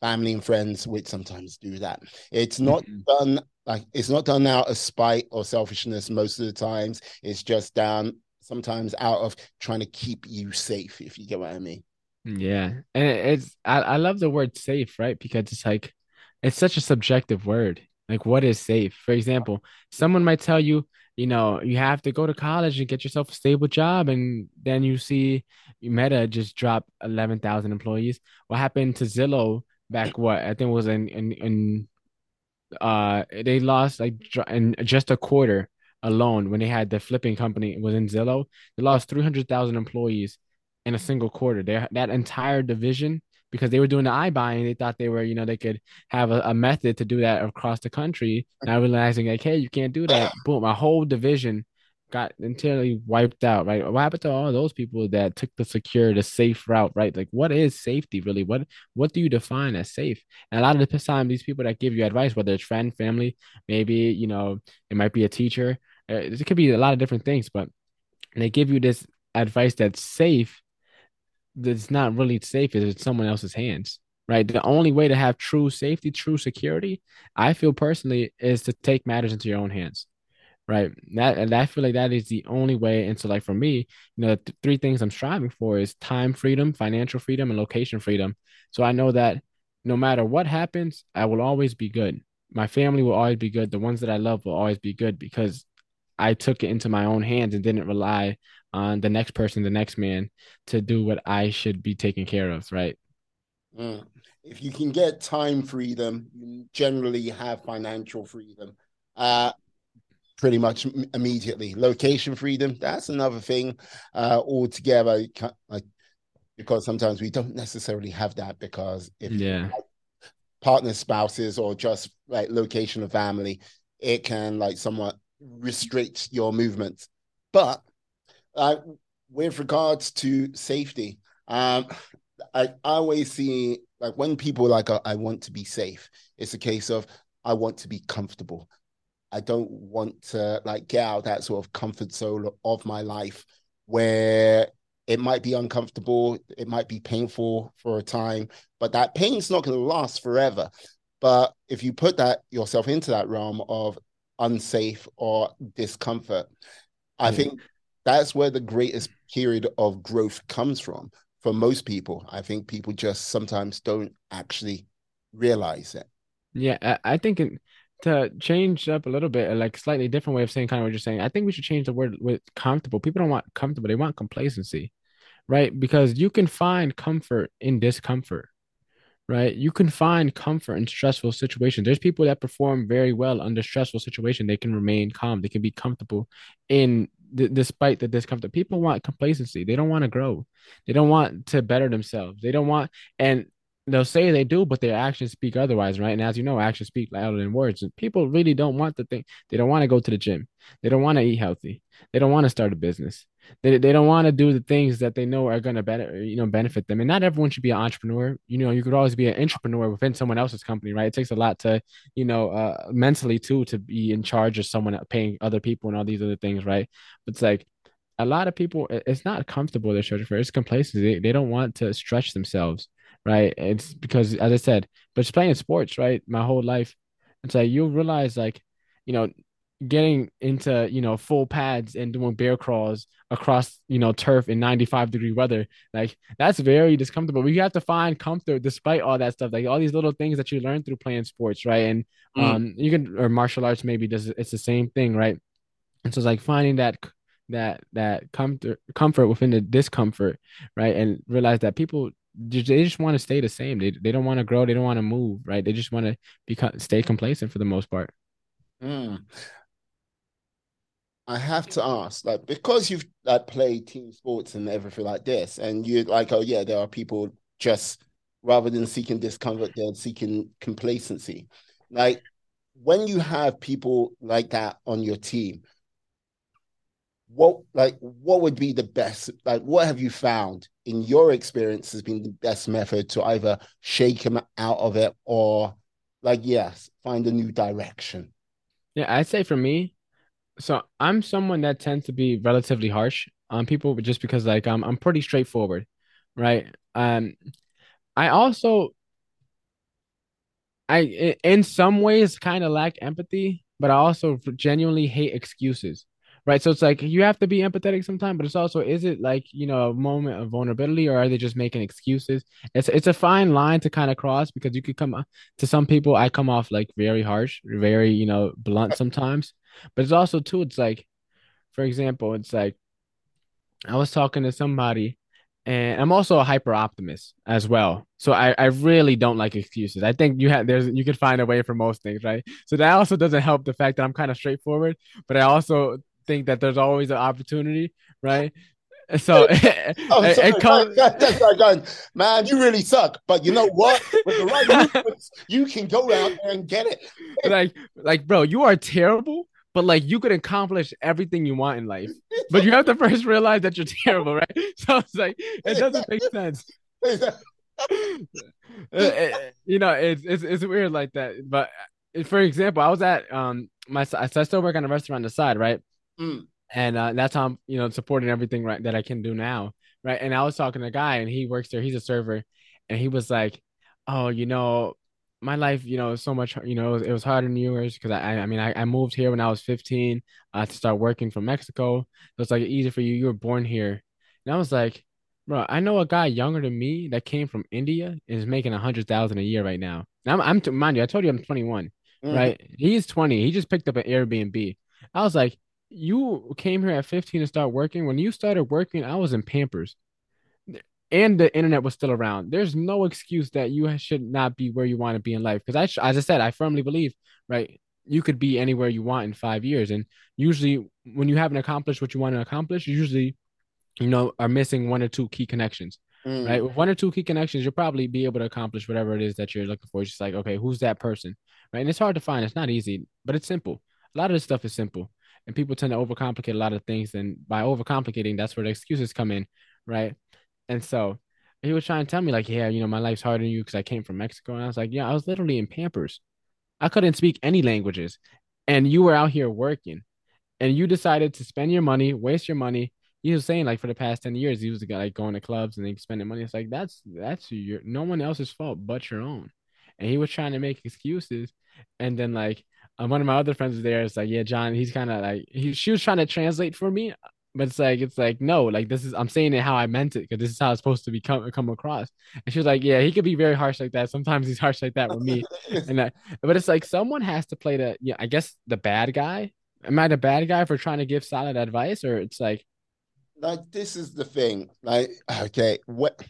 Family and Friends, which sometimes do that. It's not mm-hmm. done. Like it's not done out of spite or selfishness most of the times. It's just down sometimes out of trying to keep you safe, if you get what I mean. Yeah. And it's I, I love the word safe, right? Because it's like it's such a subjective word. Like what is safe? For example, someone might tell you, you know, you have to go to college and get yourself a stable job. And then you see Meta just drop eleven thousand employees. What happened to Zillow back what? I think it was in in, in uh they lost like in just a quarter alone when they had the flipping company. It was in Zillow. They lost three hundred thousand employees in a single quarter. They, that entire division, because they were doing the iBuying, they thought they were, you know, they could have a, a method to do that across the country, not realizing like, hey, you can't do that. Boom, my whole division got entirely wiped out, right? What happened to all those people that took the secure, the safe route, right? Like, what is safety really? What what do you define as safe? And a lot of the time, these people that give you advice, whether it's friend, family, maybe, you know, it might be a teacher. It could be a lot of different things, but they give you this advice that's safe, that's not really safe. It's in someone else's hands, right? The only way to have true safety, true security, I feel personally, is to take matters into your own hands. Right. That, and I feel like that is the only way. And so like for me, you know, the three things I'm striving for is time freedom, financial freedom, and location freedom. So I know that no matter what happens, I will always be good. My family will always be good. The ones that I love will always be good because I took it into my own hands and didn't rely on the next person, the next man to do what I should be taking care of. Right. Mm. If you can get time freedom, you generally have financial freedom uh, pretty much immediately. Location freedom, that's another thing uh, altogether, like, because sometimes we don't necessarily have that, because if yeah. you have partner spouses or just like location of family, it can like somewhat restrict your movements. But uh, with regards to safety, um, I always see, like, when people like, I want to be safe, it's a case of, I want to be comfortable. I don't want to like get out of that sort of comfort zone of my life where it might be uncomfortable, it might be painful for a time, but that pain's not going to last forever. But if you put that yourself into that realm of unsafe or discomfort, mm-hmm. I think that's where the greatest period of growth comes from. For most people, I think people just sometimes don't actually realize it. Yeah, I, I think it, to change up a little bit, like slightly different way of saying kind of what you're saying, I think we should change the word with comfortable. People don't want comfortable. They want complacency, right? Because you can find comfort in discomfort, right? You can find comfort in stressful situations. There's people that perform very well under stressful situation. They can remain calm. They can be comfortable in D- despite the discomfort. People want complacency. They don't want to grow. They don't want to better themselves. They don't want, and they'll say they do, but their actions speak otherwise, right? And as you know, actions speak louder than words. And people really don't want the thing. They don't want to go to the gym. They don't want to eat healthy. They don't want to start a business. They they don't want to do the things that they know are going to better, you know, benefit them. And not everyone should be an entrepreneur. You know, you could always be an entrepreneur within someone else's company, right? It takes a lot to, you know, uh, mentally too, to be in charge of someone, paying other people and all these other things, right? But it's like, a lot of people, it's not comfortable they're searching for. It's complacency. They, they don't want to stretch themselves, right? It's because, as I said, but just playing sports, right? My whole life, it's like you'll realize, like, you know, getting into, you know, full pads and doing bear crawls across, you know, turf in ninety-five degree weather, like that's very discomfortable. We have to find comfort despite all that stuff, like all these little things that you learn through playing sports, right? And mm. um, you can, or martial arts maybe does, it's the same thing, right? And so it's like finding that that that comfort comfort within the discomfort, right? And realize that people, they just want to stay the same. They they don't want to grow. They don't want to move, right? They just want to become stay complacent for the most part. Mm. I have to ask, like, because you've like played team sports and everything like this, and you're like, oh yeah, there are people just rather than seeking discomfort, they're seeking complacency. Like, when you have people like that on your team, what like what would be the best, like what have you found in your experience has been the best method to either shake them out of it or like yes find a new direction? Yeah, I'd say for me, so I'm someone that tends to be relatively harsh on people just because like I'm I'm pretty straightforward, right? Um, I also I in some ways kind of lack empathy, but I also genuinely hate excuses. Right. So it's like you have to be empathetic sometimes, but it's also, is it like, you know, a moment of vulnerability, or are they just making excuses? It's it's a fine line to kind of cross, because you could come to some people. I come off like very harsh, very, you know, blunt sometimes. But it's also too, it's like, for example, it's like I was talking to somebody, and I'm also a hyper optimist as well. So I, I really don't like excuses. I think you have there's you can find a way for most things. Right. So that also doesn't help the fact that I'm kind of straightforward, but I also think that there's always an opportunity, right? So oh, it, sorry, it comes, that, that's like going, man, you really suck. But you know what? With the right movements, you can go out there and get it. Like, like, bro, you are terrible, but like you could accomplish everything you want in life. But you have to first realize that you're terrible, right? So it's like it doesn't make sense. You know, it's it's it's weird like that. But for example, I was at um my so I still work on a restaurant on the side, right? Mm. And uh, that's how I'm, you know, supporting everything right that I can do now, right? And I was talking to a guy, and he works there. He's a server, and he was like, "Oh, you know, my life, you know, so much, you know, it was, it was harder than yours because I, I mean, I, I moved here when I was fifteen uh, to start working from Mexico. So it's like easy for you. You were born here." And I was like, "Bro, I know a guy younger than me that came from India and is making a hundred thousand a year right now." And I'm, I'm, t- mind you, I told you I'm twenty-one, mm. right? He's twenty. He just picked up an Airbnb. I was like, you came here at fifteen to start working. When you started working, I was in Pampers. and the internet was still around, there's no excuse that you should not be where you want to be in life. Because I, sh- as I said, I firmly believe, right, you could be anywhere you want in five years. And usually when you haven't accomplished what you want to accomplish, you usually, you know, are missing one or two key connections, mm. right? With one or two key connections, you'll probably be able to accomplish whatever it is that you're looking for. It's just like, okay, who's that person, right? And it's hard to find. It's not easy, but it's simple. A lot of this stuff is simple. And people tend to overcomplicate a lot of things. And by overcomplicating, that's where the excuses come in, right? And so he was trying to tell me like, yeah, you know, my life's harder than you because I came from Mexico. And I was like, yeah, I was literally in Pampers. I couldn't speak any languages. And you were out here working. And you decided to spend your money, waste your money. He was saying like for the past ten years, he was the guy like going to clubs and then spending money. It's like, that's that's your no one else's fault but your own. And he was trying to make excuses. And then like one of my other friends was there. It's like, yeah, John, he's kind of like, he, she was trying to translate for me. But it's like, it's like, no, like this is, I'm saying it how I meant it because this is how it's supposed to be come, come across. And she was like, yeah, he could be very harsh like that. Sometimes he's harsh like that with me. and I, But it's like, someone has to play the, yeah, I guess the bad guy. Am I the bad guy for trying to give solid advice? Or it's like. Like, this is the thing. Like, okay, what,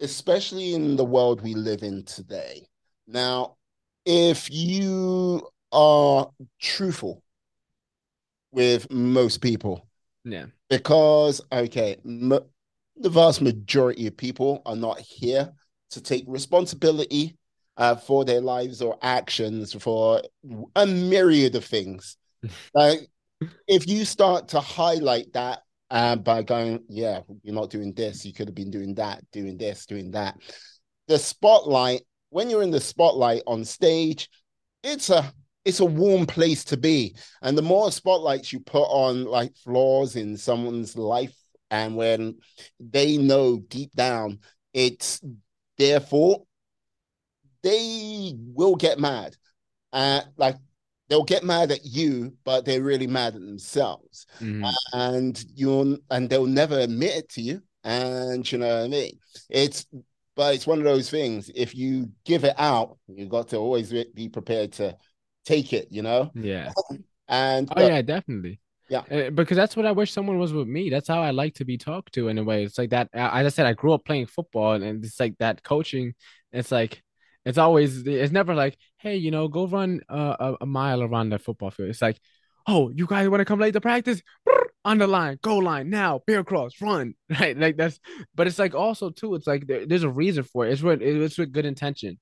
especially in the world we live in today. Now, if you are truthful with most people, yeah, because okay, m- the vast majority of people are not here to take responsibility uh, for their lives or actions for a myriad of things. Like, if you start to highlight that uh, by going, yeah, you're not doing this, you could have been doing that, doing this, doing that. The spotlight, when you're in the spotlight on stage, it's a It's a warm place to be. And the more spotlights you put on like flaws in someone's life, and when they know deep down it's their fault, they will get mad. Uh, like they'll get mad at you, but they're really mad at themselves. Mm-hmm. And you'll and they'll never admit it to you. And you know what I mean? It's but it's one of those things. If you give it out, you've got to always be prepared to take it, you know? Yeah. and Oh, but, yeah, definitely. Yeah. Because that's what I wish someone was with me. That's how I like to be talked to in a way. It's like that. As I said, I grew up playing football, and it's like that coaching. It's like, it's always, it's never like, hey, you know, go run uh, a mile around the football field. It's like, oh, you guys want to come late to practice? On the line, goal line, now, bear cross, run. Right? Like that's, but it's like also too, it's like there, there's a reason for it. It's with, it's with good intention.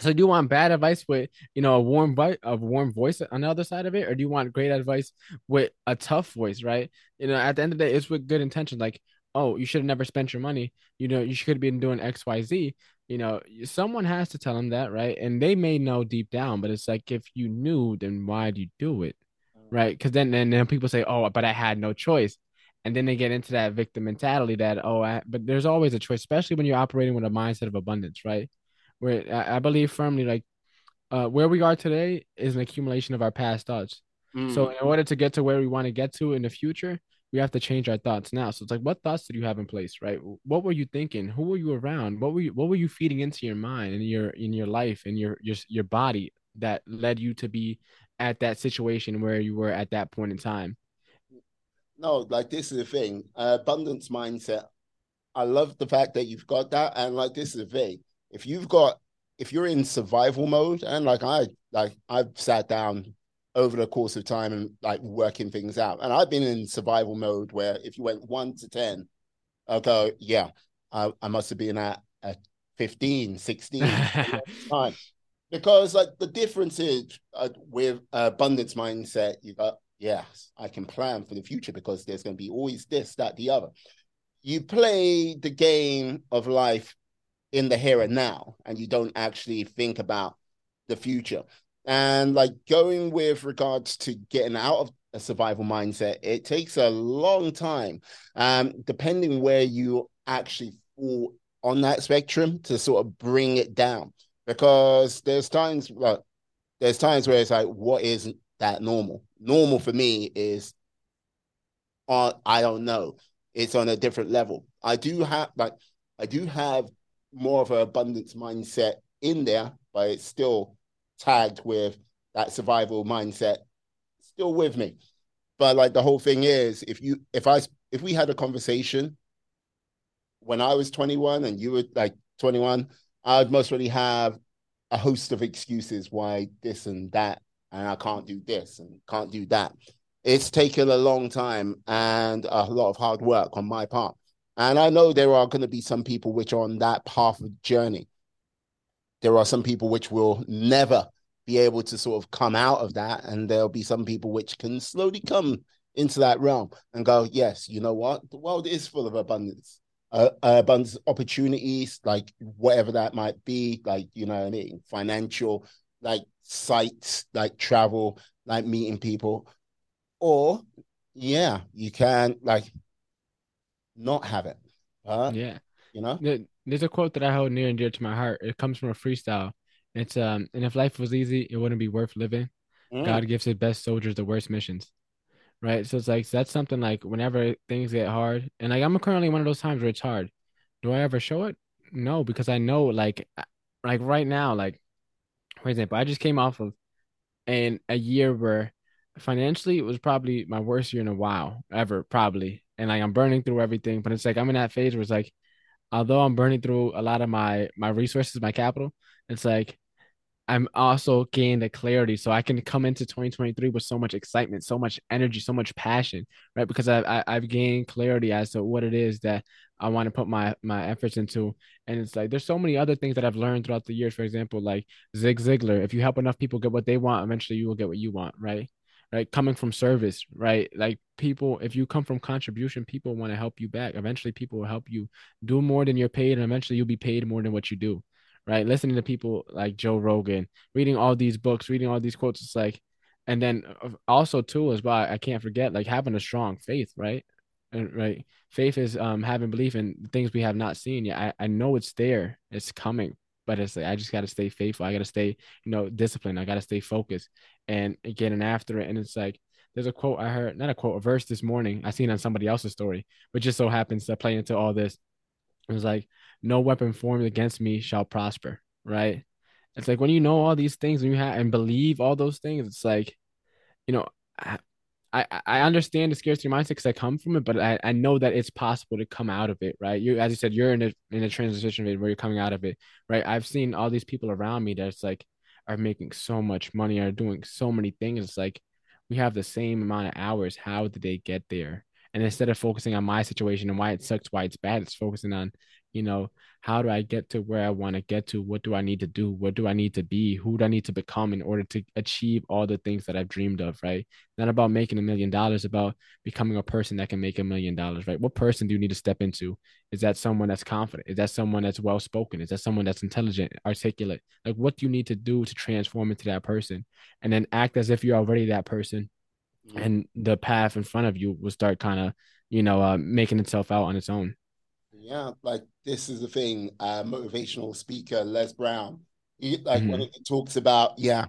So do you want bad advice with, you know, a warm vi- a warm voice on the other side of it? Or do you want great advice with a tough voice, right? You know, at the end of the day, it's with good intention. Like, oh, you should have never spent your money. You know, you should have been doing X, Y, Z. You know, someone has to tell them that, right? And they may know deep down, but it's like, if you knew, then why'd you do it, right? Because then, then, then people say, oh, but I had no choice. And then they get into that victim mentality that, oh, I, but there's always a choice, especially when you're operating with a mindset of abundance, right? Where I believe firmly, like, uh, where we are today is an accumulation of our past thoughts. Mm. So in order to get to where we want to get to in the future, we have to change our thoughts now. So it's like, what thoughts did you have in place, right? What were you thinking? Who were you around? What were you, what were you feeding into your mind and your in your life and your your your body that led you to be at that situation where you were at that point in time? No, like this is the thing, uh, abundance mindset. I love the fact that you've got that, and like this is the thing. If you've got, if you're in survival mode, and like I, like I've sat down over the course of time and like working things out, and I've been in survival mode where if you went one to ten, I'll go, yeah, I, I must have been at, at fifteen, sixteen time. Because like the difference is uh, with abundance mindset, you go, yes, I can plan for the future because there's going to be always this, that, the other. You play the game of life in the here and now, and you don't actually think about the future. And like going with regards to getting out of a survival mindset, it takes a long time, um, depending where you actually fall on that spectrum, to sort of bring it down. Because there's times, like, there's times where it's like, what is that normal? Normal for me is, uh, I don't know. It's on a different level. I do have like, I do have. more of an abundance mindset in there, but it's still tagged with that survival mindset still with me. But like the whole thing is, if you if I if we had a conversation when I was twenty-one and you were like twenty-one, I'd most really have a host of excuses why this and that, and I can't do this and can't do that. It's taken a long time and a lot of hard work on my part. And I know there are going to be some people which are on that path of journey. There are some people which will never be able to sort of come out of that. And there'll be some people which can slowly come into that realm and go, yes, you know what? The world is full of abundance, uh, abundance opportunities, like whatever that might be, like, you know what I mean? Financial, like sites, like travel, like meeting people. Or, yeah, you can, like, not have it. Uh, yeah. You know? There's a quote that I hold near and dear to my heart. It comes from a freestyle. It's um, and if life was easy, it wouldn't be worth living. Mm. God gives his best soldiers the worst missions. Right? So it's like, that's something like whenever things get hard, and like I'm currently one of those times where it's hard. Do I ever show it? No, because I know like, like right now, like, for example, I just came off of an, a year where financially it was probably my worst year in a while ever, probably. And like I'm burning through everything, but it's like I'm in that phase where it's like, although I'm burning through a lot of my my resources, my capital, it's like I'm also gaining the clarity, so I can come into twenty twenty-three with so much excitement, so much energy, so much passion, right? Because I, I I've gained clarity as to what it is that I want to put my my efforts into. And it's like there's so many other things that I've learned throughout the years. For example, like Zig Ziglar, if you help enough people get what they want, eventually you will get what you want, right? Right. Coming from service, right? Like people, if you come from contribution, people want to help you back. Eventually people will help you do more than you're paid. And eventually you'll be paid more than what you do, right? Listening to people like Joe Rogan, reading all these books, reading all these quotes. It's like, and then also too, as well, I can't forget, like having a strong faith, right? And right. Faith is um having belief in things we have not seen yet. I, I know it's there. It's coming. But it's like, I just got to stay faithful. I got to stay, you know, disciplined. I got to stay focused and getting after it. And it's like, there's a quote I heard, not a quote, a verse this morning. I seen on somebody else's story, but just so happens to play into all this. It was like, no weapon formed against me shall prosper, right? It's like, when you know all these things and you have and believe all those things, it's like, you know, I, I, I understand the scarcity mindset because I come from it, but I, I know that it's possible to come out of it, right? You, as you said, you're in a in a transition phase where you're coming out of it, right? I've seen all these people around me that's like are making so much money, are doing so many things. It's like we have the same amount of hours. How did they get there? And instead of focusing on my situation and why it sucks, why it's bad, it's focusing on, you know, how do I get to where I want to get to? What do I need to do? What do I need to be? Who do I need to become in order to achieve all the things that I've dreamed of, right? Not about making a million dollars, about becoming a person that can make a million dollars, right? What person do you need to step into? Is that someone that's confident? Is that someone that's well-spoken? Is that someone that's intelligent, articulate? Like, what do you need to do to transform into that person? And then act as if you're already that person. And the path in front of you will start kind of, you know, uh, making itself out on its own. Yeah, like this is the thing. Uh, motivational speaker Les Brown, he, like mm-hmm. when he talks about, yeah,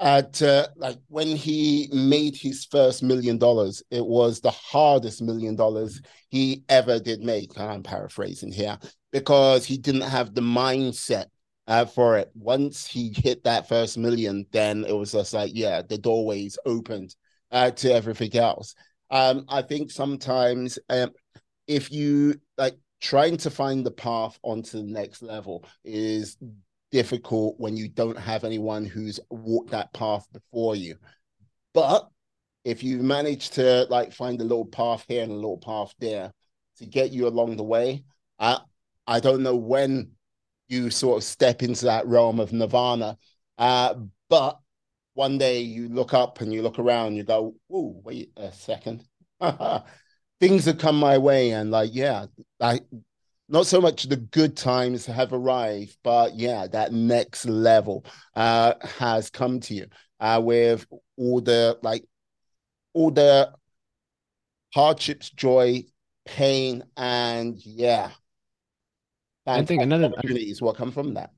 uh, to, like when he made his first million dollars, it was the hardest million dollars he ever did make. And I'm paraphrasing here because he didn't have the mindset uh, for it. Once he hit that first million, then it was just like, yeah, the doorways opened. Uh, to everything else. Um, I think sometimes um, if you like trying to find the path onto the next level is difficult when you don't have anyone who's walked that path before you. But if you manage to like find a little path here and a little path there to get you along the way, I, I don't know when you sort of step into that realm of nirvana, uh, but one day you look up and you look around, you go, "Whoa, wait a second. Things have come my way." And like, yeah, like not so much the good times have arrived, but yeah, that next level uh, has come to you uh, with all the like, all the hardships, joy, pain, and yeah. And I think another opportunities will come from that.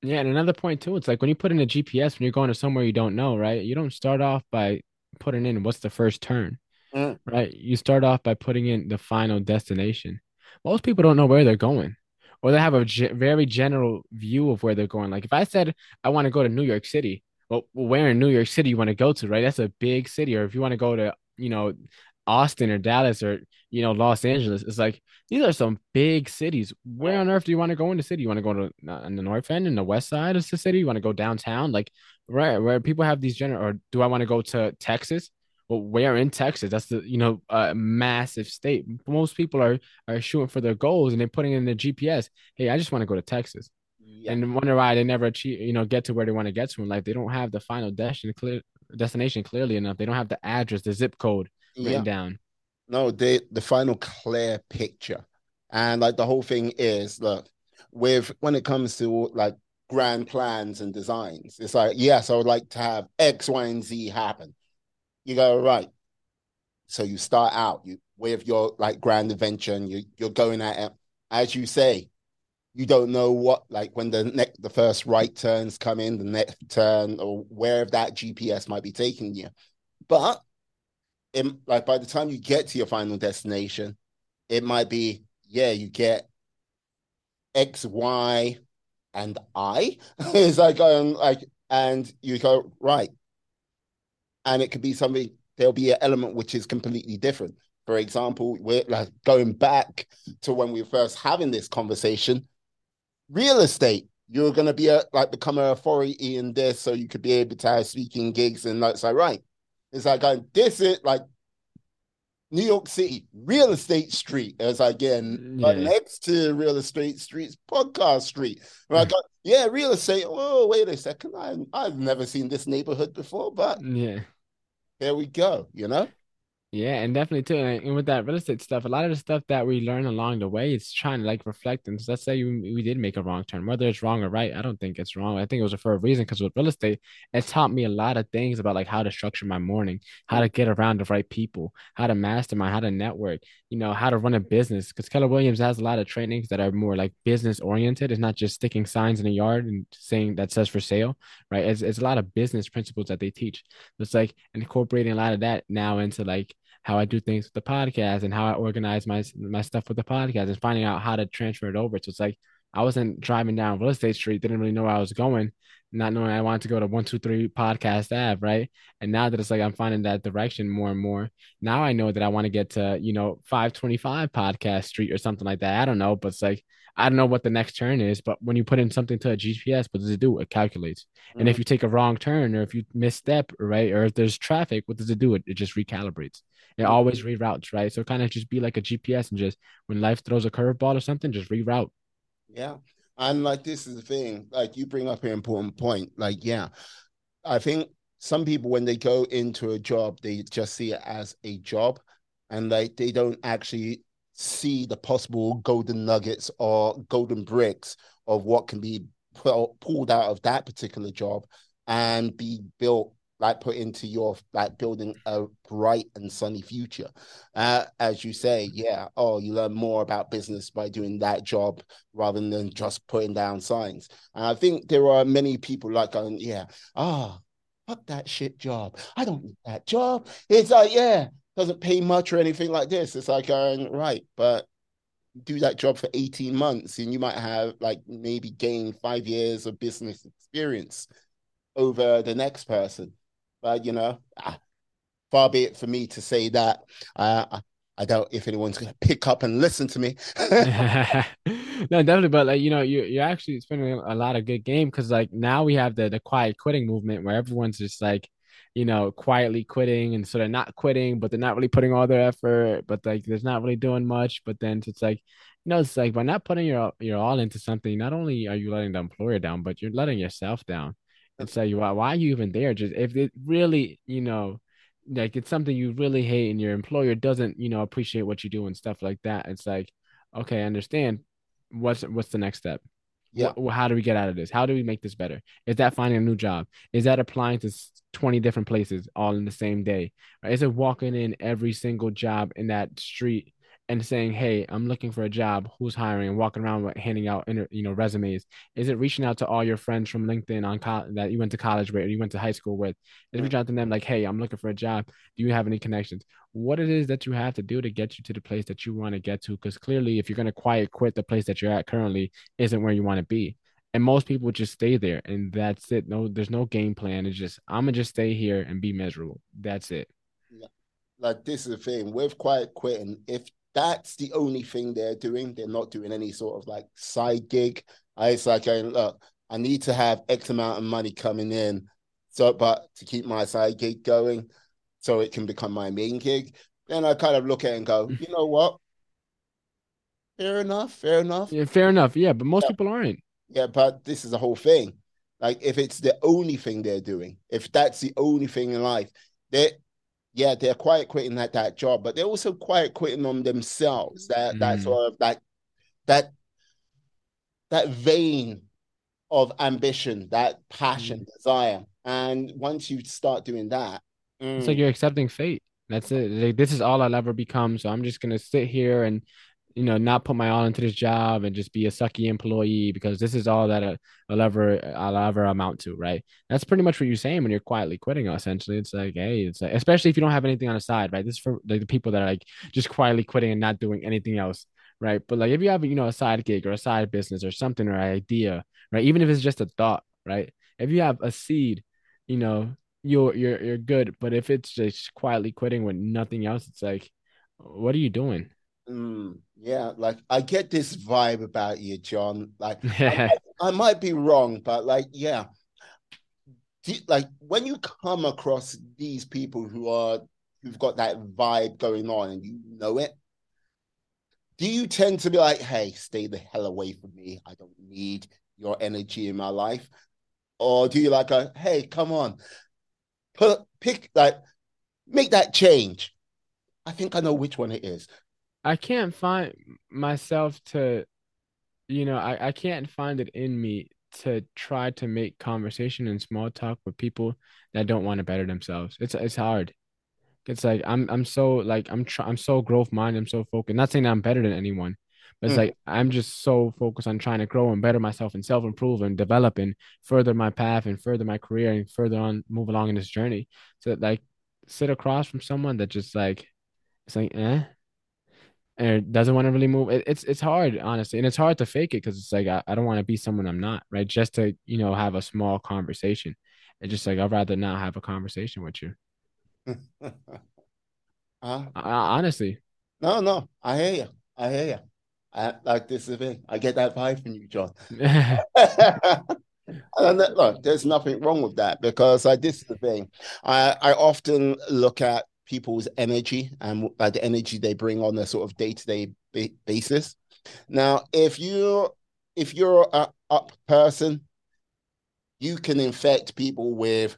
Yeah, and another point too, it's like when you put in a G P S, when you're going to somewhere you don't know, right? You don't start off by putting in what's the first turn, mm. right? You start off by putting in the final destination. Most people don't know where they're going, or they have a ge- very general view of where they're going. Like if I said, I want to go to New York City, well, where in New York City you want to go to, right? That's a big city. Or if you want to go to, you know, Austin or Dallas or, you know, Los Angeles. It's like, these are some big cities. Where on earth do you want to go in the city? You want to go to uh, in the north end and the west side of the city? You want to go downtown? Like, right, where people have these general, or do I want to go to Texas? Well, where in Texas? That's the, you know, a uh, massive state. Most people are, are shooting for their goals and they're putting in their G P S. Hey, I just want to go to Texas. Yeah. And wonder why they never achieve, you know, get to where they want to get to in life. They don't have the final destination clear, destination clearly enough. They don't have the address, the zip code written yeah. down. No, they, the final clear picture. And like the whole thing is, look, with when it comes to like grand plans and designs, it's like, yes, I would like to have X, Y, and Z happen. You go, right. So you start out you with your like grand adventure and you, you're going at it. As you say, you don't know what, like when the next, the first right turns come in, the next turn or where that G P S might be taking you. But it, like by the time you get to your final destination, it might be, yeah, you get X, Y, and I. It's like, um, like, and you go, right. And it could be something, there'll be an element which is completely different. For example, we're like going back to when we were first having this conversation, real estate, you're going to be a, like become an authority in this. So you could be able to have speaking gigs and that's like, right. It's like, I, this is like New York City, real estate street. As I again, yeah. like next to real estate streets, podcast street. Where I got, yeah, real estate. Oh, wait a second. I, I've never seen this neighborhood before, but yeah, there we go, you know? Yeah, and definitely too. And with that real estate stuff, a lot of the stuff that we learn along the way, it's trying to like reflect. And so let's say you, we did make a wrong turn, whether it's wrong or right, I don't think it's wrong. I think it was for a reason, because with real estate, it taught me a lot of things about like how to structure my morning, how to get around the right people, how to mastermind, how to network, you know, how to run a business. Because Keller Williams has a lot of trainings that are more like business oriented. It's not just sticking signs in the yard and saying that says for sale, right? It's, it's a lot of business principles that they teach. It's like incorporating a lot of that now into like how I do things with the podcast and how I organize my my stuff with the podcast and finding out how to transfer it over. So it's like I wasn't driving down real estate street, didn't really know where I was going, not knowing I wanted to go to one, two, three podcast app, right? And now that it's like I'm finding that direction more and more, now I know that I want to get to, you know, five twenty-five podcast street or something like that. I don't know, but it's like, I don't know what the next turn is, but when you put in something to a G P S, what does it do? It calculates. Mm-hmm. And if you take a wrong turn or if you misstep, right, or if there's traffic, what does it do? It, it just recalibrates. It mm-hmm. always reroutes, right? So kind of just be like a G P S and just when life throws a curveball or something, just reroute. Yeah. And like, this is the thing, like you bring up an important point. Like, yeah, I think some people, when they go into a job, they just see it as a job and like they don't actually see the possible golden nuggets or golden bricks of what can be pu- pulled out of that particular job and be built, like put into your, like building a bright and sunny future. Uh, as you say, yeah, oh, you learn more about business by doing that job rather than just putting down signs. And I think there are many people like, going, yeah, ah, oh, fuck that shit job. I don't need that job. It's like, yeah, doesn't pay much or anything like this. It's like going, right, but do that job for eighteen months and you might have like maybe gain five years of business experience over the next person. But, you know, far be it for me to say that. Uh, I doubt if anyone's going to pick up and listen to me. No, definitely. But, like, you know, you, you're actually spending a lot of good game because, like, now we have the, the quiet quitting movement where everyone's just, like, you know, quietly quitting. And so they're not quitting, but they're not really putting all their effort. But, like, there's not really doing much. But then it's like, you know, it's like by not putting your your all into something, not only are you letting the employer down, but you're letting yourself down. And so you, why, why are you even there? Just if it really, you know, like it's something you really hate and your employer doesn't, you know, appreciate what you do and stuff like that. It's like, okay, I understand. What's, what's the next step? Yeah. What, how do we get out of this? How do we make this better? Is that finding a new job? Is that applying to twenty different places all in the same day? Or is it walking in every single job in that street and saying, hey, I'm looking for a job, who's hiring, and walking around with handing out, you know, resumes? Is it reaching out to all your friends from LinkedIn on co- that you went to college with or you went to high school with? Is it reaching out to them like, hey, I'm looking for a job. Do you have any connections? What it is that you have to do to get you to the place that you want to get to? Because clearly, if you're going to quiet quit, the place that you're at currently isn't where you want to be. And most people just stay there and that's it. No, there's no game plan. It's just, I'm going to just stay here and be miserable. That's it. like, this is the thing with quiet quitting. If that's the only thing they're doing, they're not doing any sort of like side gig. I it's like, I, look, I need to have X amount of money coming in, so but to keep my side gig going, so it can become my main gig. Then I kind of look at it and go, you know what? Fair enough. Fair enough. Yeah, fair enough. Yeah, but most yeah. people aren't. Yeah, but this is the whole thing. Like, if it's the only thing they're doing, if that's the only thing in life, they, yeah, they're quiet quitting at that job, but they're also quiet quitting on themselves. That mm. that sort of that that that vein of ambition, that passion, mm. desire, and once you start doing that, mm. it's like you're accepting fate. That's it. Like, this is all I'll ever become, so I'm just gonna sit here and, you know, not put my all into this job and just be a sucky employee because this is all that I'll ever, I'll ever amount to, right? That's pretty much what you're saying when you're quietly quitting, essentially. It's like, hey, it's like, especially if you don't have anything on the side, right? This is for like the people that are like just quietly quitting and not doing anything else, right? But like if you have, you know, a side gig or a side business or something or an idea, right? Even if it's just a thought, right? If you have a seed, you know, you're you're you're good. But if it's just quietly quitting with nothing else, it's like, what are you doing? Mm, yeah, like I get this vibe about you, John. Like I, I might be wrong, but like, yeah, do, like when you come across these people who are who've got that vibe going on and you know it, do you tend to be like, "Hey, stay the hell away from me. I don't need your energy in my life," or do you like, a, "Hey, come on, put pick like make that change"? I think I know which one it is. I can't find myself to, you know, I, I can't find it in me to try to make conversation and small talk with people that don't want to better themselves. It's it's hard. It's like, I'm I'm so like, I'm tr- I'm so growth minded. I'm so focused. Not saying that I'm better than anyone, but it's mm. like, I'm just so focused on trying to grow and better myself and self-improve and develop and further my path and further my career and further on, move along in this journey. So like sit across from someone that just like, it's like, eh. And doesn't want to really move. It, it's it's hard, honestly. And it's hard to fake it because it's like, I, I don't want to be someone I'm not, right? Just to, you know, have a small conversation. It's just like, I'd rather not have a conversation with you. uh, I, I, honestly. No, no. I hear you. I hear you. I, like, this is the thing. I get that vibe from you, John. And that, look, there's nothing wrong with that because like, this is the thing. I, I often look at people's energy and uh, the energy they bring on a sort of day-to-day ba- basis. Now, if you're if you're an up person, you can infect people with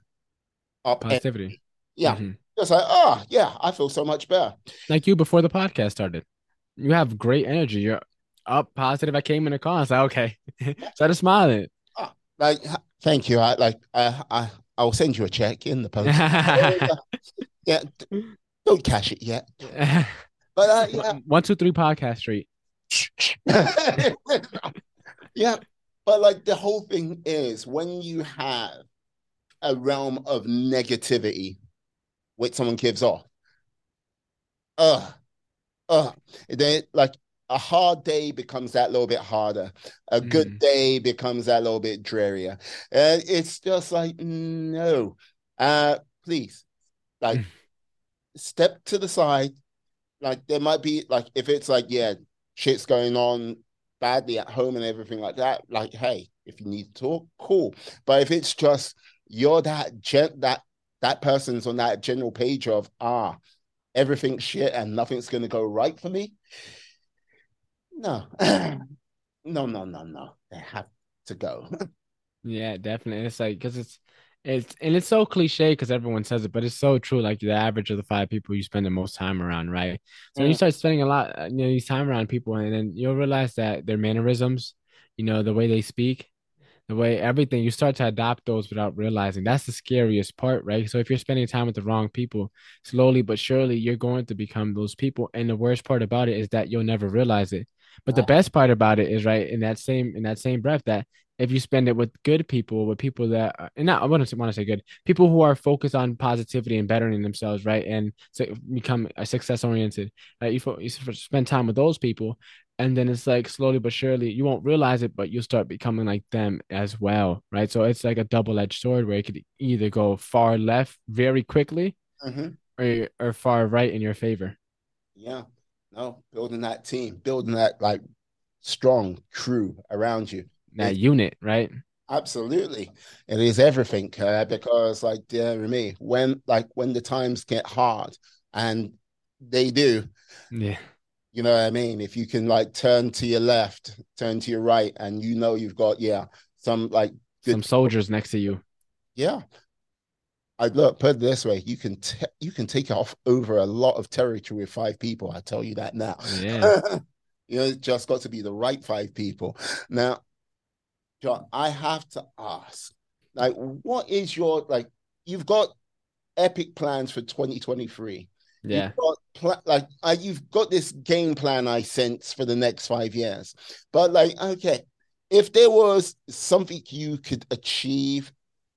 up positivity. Energy. Yeah, mm-hmm. Just like, oh yeah, I feel so much better. Like you before the podcast started, you have great energy. You're up, positive. I came in the car. I was like, okay, started smiling. Oh, like, thank you. I like I I I'll send you a check in the post. Yeah, don't cash it yet. But uh, yeah. one, two, three, Podcast Street. Yeah, but like the whole thing is when you have a realm of negativity, which someone gives off, uh, uh, then like a hard day becomes that little bit harder. A mm. good day becomes that little bit drearier. And it's just like no, uh, please. Like, step to the side. Like, there might be, like, if it's like, yeah, shit's going on badly at home and everything like that, like, hey, if you need to talk, cool. But if it's just you're that gent, that that person's on that general page of, ah, everything's shit and nothing's going to go right for me. No. no, no, no, no. They have to go. Yeah, definitely. It's like, because it's, It's and it's so cliche because everyone says it, but it's so true. Like the average of the five people you spend the most time around, right? So yeah. When you start spending a lot, you know, these time around people, and then you'll realize that their mannerisms, you know, the way they speak, the way everything, you start to adopt those without realizing. That's the scariest part, right? So if you're spending time with the wrong people, slowly but surely, you're going to become those people. And the worst part about it is that you'll never realize it. But wow. The best part about it is, right, in that same in that same breath that. If you spend it with good people, with people that are, and not, I wouldn't want to say good, people who are focused on positivity and bettering themselves, right? And so become success oriented, right? You, you spend time with those people, and then it's like slowly but surely, you won't realize it, but you'll start becoming like them as well, right? So it's like a double-edged sword where it could either go far left very quickly, mm-hmm. or, or far right in your favor. Yeah. No, building that team, building that like strong crew around you. That it's, unit, right? Absolutely. It is everything uh, because like, dear me, when like when the times get hard, and they do. Yeah. You know what I mean? If you can like turn to your left, turn to your right, and you know you've got, yeah, some like good some soldiers people next to you. Yeah. I look, put it this way, you can t- you can take off over a lot of territory with five people. I tell you that now. Yeah. You know, it's just got to be the right five people. Now, John, I have to ask, like, what is your like? You've got epic plans for twenty twenty-three. Yeah. You've got pl- like uh, you've got this game plan, I sense, for the next five years. But like, okay, if there was something you could achieve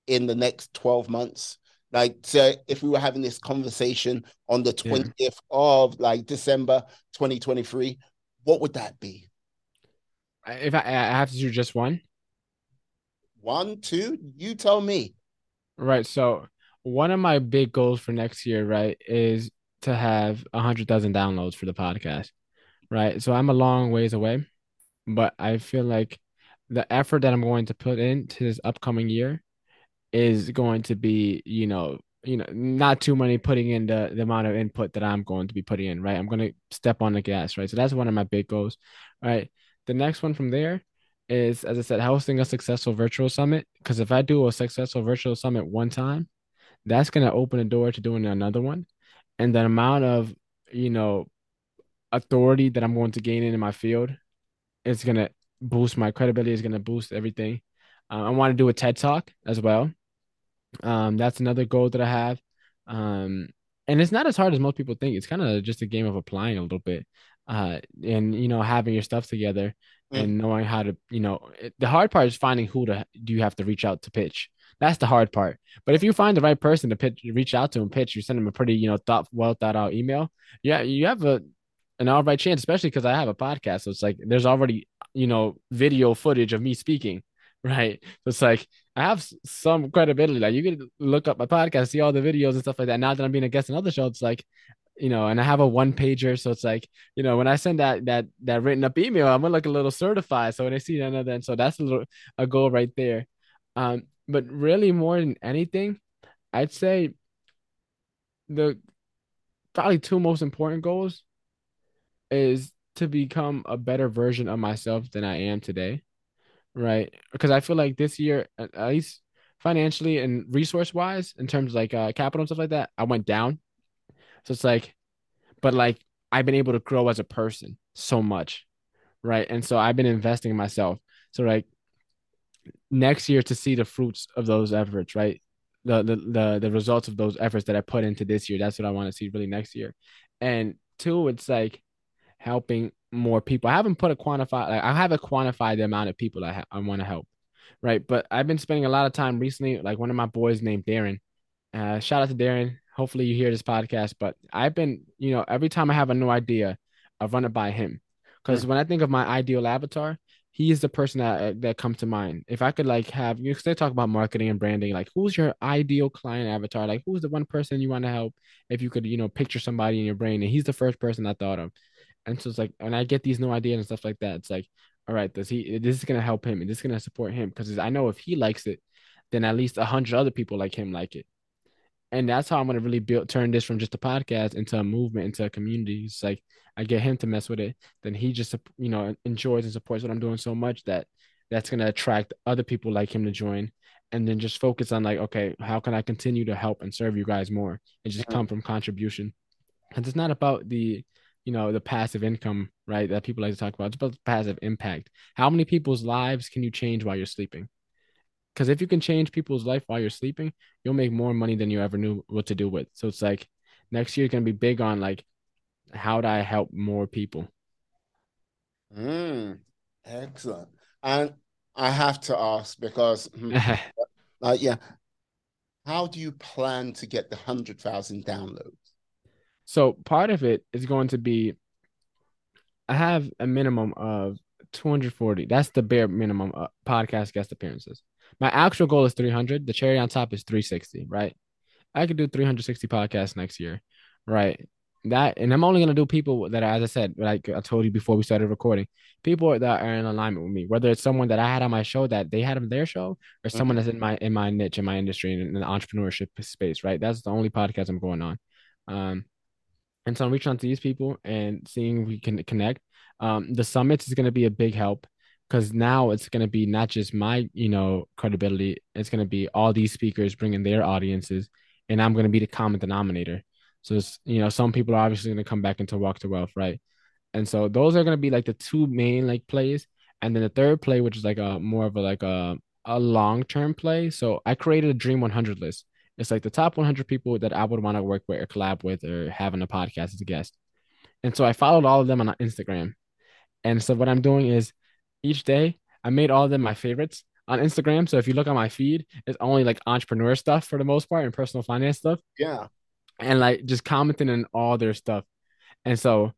in the next twelve months. Like, so if we were having this conversation on the twentieth yeah. of like December twenty twenty-three, what would that be? If I, I have to do just one? One, two, you tell me. Right. So one of my big goals for next year, right, is to have one hundred thousand downloads for the podcast, right? So I'm a long ways away, but I feel like the effort that I'm going to put into this upcoming year is going to be, you know, you know, not too many putting in the, the amount of input that I'm going to be putting in, right? I'm going to step on the gas, right? So that's one of my big goals, right? The next one from there is, as I said, hosting a successful virtual summit. Because if I do a successful virtual summit one time, that's going to open a door to doing another one. And the amount of, you know, authority that I'm going to gain in my field is going to boost my credibility, is going to boost everything. Uh, I want to do a TED Talk as well. Um, that's another goal that I have. Um, and it's not as hard as most people think. It's kind of just a game of applying a little bit, uh, and, you know, having your stuff together mm. and knowing how to, you know, it, the hard part is finding who to, do you have to reach out to pitch. That's the hard part. But if you find the right person to pitch, reach out to and pitch, you send them a pretty, you know, thought, well thought out email. Yeah. You have a, an all right chance, especially because I have a podcast. So it's like, there's already, you know, video footage of me speaking. Right. So it's like, I have some credibility. Like, you can look up my podcast, see all the videos and stuff like that. Now that I'm being a guest on other shows, it's like, you know, and I have a one pager. So it's like, you know, when I send that, that, that written up email, I'm going to look a little certified. So when I see another, and so that's a little, a goal right there. Um, but really more than anything, I'd say the probably two most important goals is to become a better version of myself than I am today. Right. Because I feel like this year, at least financially and resource wise, in terms of like uh, capital and stuff like that, I went down. So it's like, but like I've been able to grow as a person so much. Right. And so I've been investing in myself. So like next year to see the fruits of those efforts, right? The, the, the, the results of those efforts that I put into this year. That's what I want to see really next year. And two, it's like helping more people. I haven't put a quantify, like I haven't quantified the amount of people I, ha- I want to help. Right. But I've been spending a lot of time recently, like one of my boys named Darren, uh, shout out to Darren. Hopefully you hear this podcast, but I've been, you know, every time I have a new idea, I run it by him. Cause mm-hmm. when I think of my ideal avatar, he is the person that, that comes to mind. If I could like have, you know, cause they talk about marketing and branding, like who's your ideal client avatar? Like who's the one person you want to help? If you could, you know, picture somebody in your brain, and he's the first person I thought of. And so it's like, when I get these new ideas and stuff like that, it's like, all right, does he, this is going to help him and this is going to support him. Cause I know if he likes it, then at least a hundred other people like him like it. And that's how I'm going to really build, turn this from just a podcast into a movement, into a community. It's like, I get him to mess with it. Then he just, you know, enjoys and supports what I'm doing so much that that's going to attract other people like him to join. And then just focus on like, okay, how can I continue to help and serve you guys more? And just come from contribution. And it's not about the, you know, the passive income, right, that people like to talk about. It's about the passive impact. How many people's lives can you change while you're sleeping? Because if you can change people's life while you're sleeping, you'll make more money than you ever knew what to do with. So it's like next year going to be big on like, how do I help more people? Mm, excellent. And I have to ask because, uh, yeah, how do you plan to get the one hundred thousand downloads? So part of it is going to be, I have a minimum of two hundred forty. That's the bare minimum uh, podcast guest appearances. My actual goal is three hundred. The cherry on top is three sixty, right? I could do three hundred sixty podcasts next year. right? That, and I'm only going to do people that, as I said, like I told you before we started recording, people that are in alignment with me, whether it's someone that I had on my show that they had on their show, or someone that's in my, in my niche, in my industry, in the entrepreneurship space, right? That's the only podcast I'm going on. Um, and so I'm reaching out to these people and seeing if we can connect. Um, the summits is going to be a big help, because now it's going to be not just my, you know, credibility. It's going to be all these speakers bringing their audiences, and I'm going to be the common denominator. So, it's, you know, some people are obviously going to come back into Walk to Wealth, right? And so those are going to be like the two main like plays. And then the third play, which is like a more of a, like a, a long-term play. So I created a Dream one hundred list. It's like the top one hundred people that I would want to work with or collab with or have on a podcast as a guest. And so I followed all of them on Instagram. And so what I'm doing is each day I made all of them my favorites on Instagram. So if you look on my feed, it's only like entrepreneur stuff for the most part and personal finance stuff. Yeah. And like just commenting on all their stuff. And so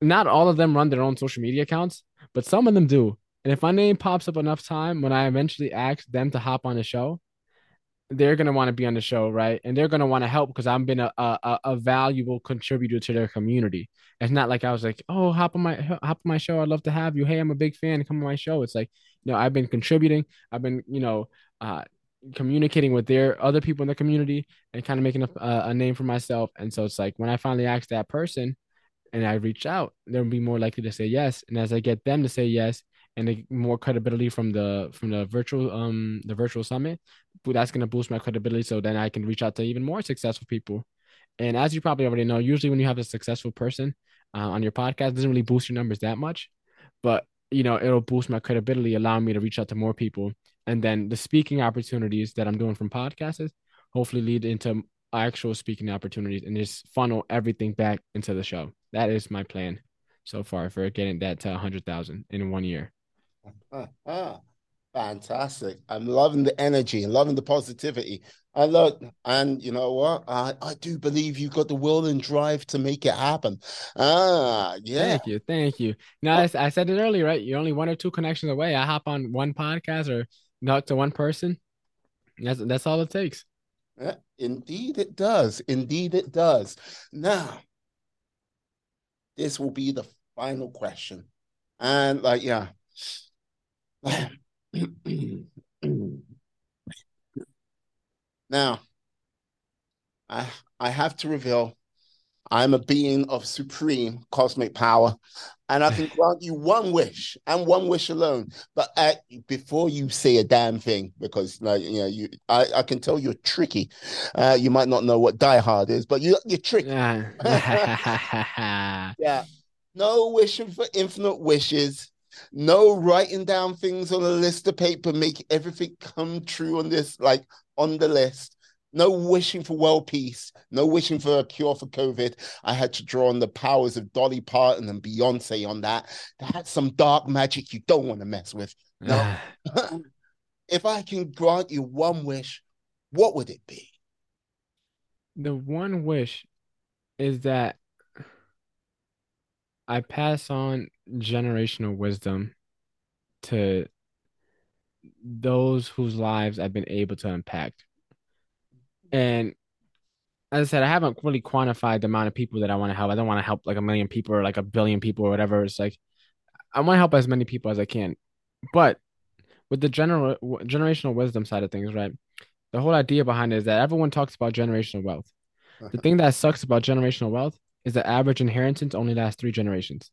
not all of them run their own social media accounts, but some of them do. And if my name pops up enough time, when I eventually ask them to hop on the show, they're going to want to be on the show, right? And they're going to want to help because I've been a, a a valuable contributor to their community. It's not like I was like, oh, hop on my hop on my show. I'd love to have you. Hey, I'm a big fan. Come on my show. It's like, you know, I've been contributing. I've been, you know, uh, communicating with their other people in the community and kind of making a, a name for myself. And so it's like when I finally ask that person and I reach out, they'll be more likely to say yes. And as I get them to say yes, and the more credibility from the from the virtual um the virtual summit, that's going to boost my credibility. So then I can reach out to even more successful people. And as you probably already know, usually when you have a successful person uh, on your podcast, it doesn't really boost your numbers that much, but you know, it'll boost my credibility, allowing me to reach out to more people. And then the speaking opportunities that I'm doing from podcasts hopefully lead into actual speaking opportunities and just funnel everything back into the show. That is my plan so far for getting that to one hundred thousand in one year. Uh, uh, fantastic. I'm loving the energy and loving the positivity. I look, and you know what? I, I do believe you've got the will and drive to make it happen. Ah, yeah. Thank you. Thank you. Now, I, I said it earlier, right? You're only one or two connections away. I hop on one podcast or talk to one person. That's that's all it takes. Yeah, indeed it does. Indeed it does. Now, this will be the final question. And like, yeah. Now, I I have to reveal I'm a being of supreme cosmic power, and I can grant you one wish and one wish alone. But uh, before you say a damn thing, because like you know, you I, I can tell you're tricky. Uh, you might not know what Die Hard is, but you you're tricky. Yeah. No wishing for infinite wishes. No writing down things on a list of paper, make everything come true on this, like on the list. No wishing for world peace. No wishing for a cure for COVID. I had to draw on the powers of Dolly Parton and Beyonce on that. That's some dark magic you don't want to mess with. No. If I can grant you one wish, what would it be? The one wish is that I pass on generational wisdom to those whose lives I've been able to impact. And as I said, I haven't really quantified the amount of people that I want to help. I don't want to help like a million people or like a billion people or whatever. It's like, I want to help as many people as I can. But with the general generational wisdom side of things, right? The whole idea behind it is that everyone talks about generational wealth. The thing that sucks about generational wealth is the average inheritance only lasts three generations,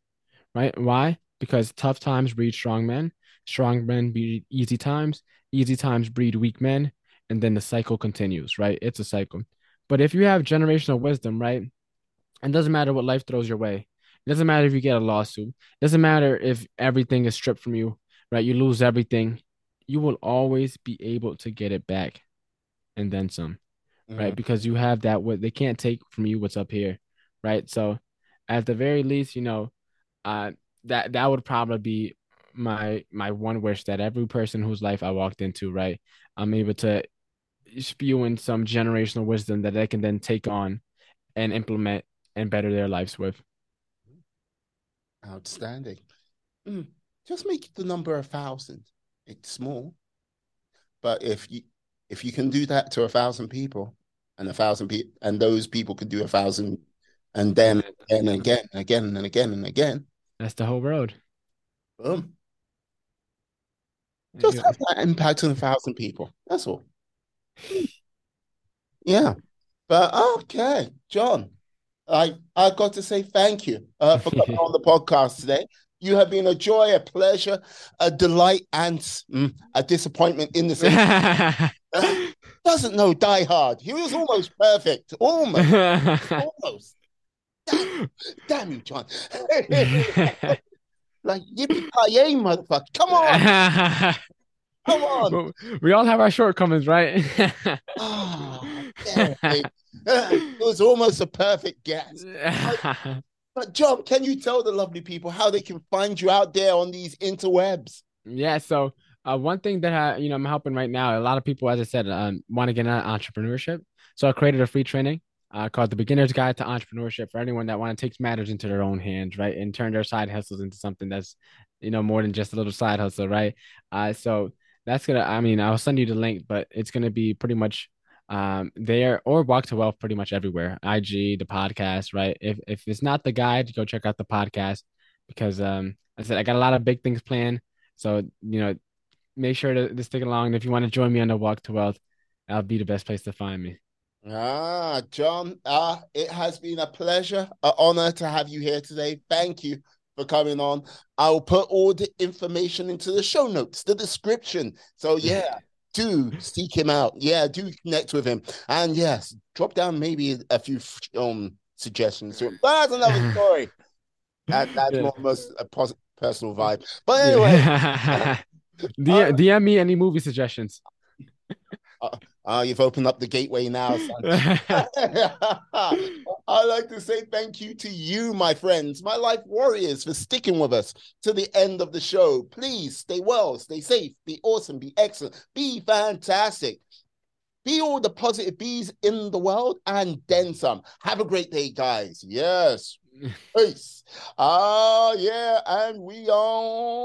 right? Why? Because tough times breed strong men, strong men breed easy times, easy times breed weak men, and then the cycle continues, right? It's a cycle. But if you have generational wisdom, right, it doesn't matter what life throws your way. It doesn't matter if you get a lawsuit. It doesn't matter if everything is stripped from you, right? You lose everything. You will always be able to get it back and then some, mm-hmm. right? Because you have that, what they can't take from you what's up here. Right. So at the very least, you know, uh, that that would probably be my my one wish, that every person whose life I walked into, right, I'm able to spew in some generational wisdom that they can then take on and implement and better their lives with. Outstanding. Mm. Just make it the number a thousand. It's small. But if you if you can do that to a thousand people and a thousand people and those people can do a thousand and then and again and again and again and again. That's the whole road. Boom. Just have that impact on a thousand people. That's all. Yeah. But okay, John, I I got to say thank you uh, for coming on the podcast today. You have been a joy, a pleasure, a delight, and mm, a disappointment in this interview. Doesn't know Die Hard. He was almost perfect. Almost. Almost. Damn, damn you, John. Like, yippee-ki-yay, motherfucker. Come on. Come on. We all have our shortcomings, right? Oh, damn, it. It was almost a perfect guess. But, but, John, can you tell the lovely people how they can find you out there on these interwebs? Yeah, so uh, one thing that I, you know, I'm helping right now, a lot of people, as I said, um, want to get into entrepreneurship. So I created a free training Uh, called The Beginner's Guide to Entrepreneurship for anyone that want to take matters into their own hands, right? And turn their side hustles into something that's, you know, more than just a little side hustle, right? Uh, so that's going to, I mean, I'll send you the link, but it's going to be pretty much um, there or Walk to Wealth pretty much everywhere. I G, the podcast, right? If if it's not the guide, go check out the podcast because um, I said I got a lot of big things planned. So, you know, make sure to, to stick along. And if you want to join me on the Walk to Wealth, that'll be the best place to find me. Ah, John, ah, it has been a pleasure, an honor to have you here today. Thank you for coming on. I'll put all the information into the show notes, the description. So, yeah, do seek him out. Yeah, do connect with him. And, yes, drop down maybe a few um, suggestions. That's another story. That, that's yeah. Almost a pos- personal vibe. But anyway. Yeah. D M, uh, D M me any movie suggestions. Uh, uh, you've opened up the gateway now, son. I'd like to say thank you to you, my friends, my life warriors, for sticking with us to the end of the show. Please stay well, stay safe, be awesome, be excellent, be fantastic. Be all the positive bees in the world and then some. Have a great day, guys. Yes. Peace. Ah, uh, yeah, and we are...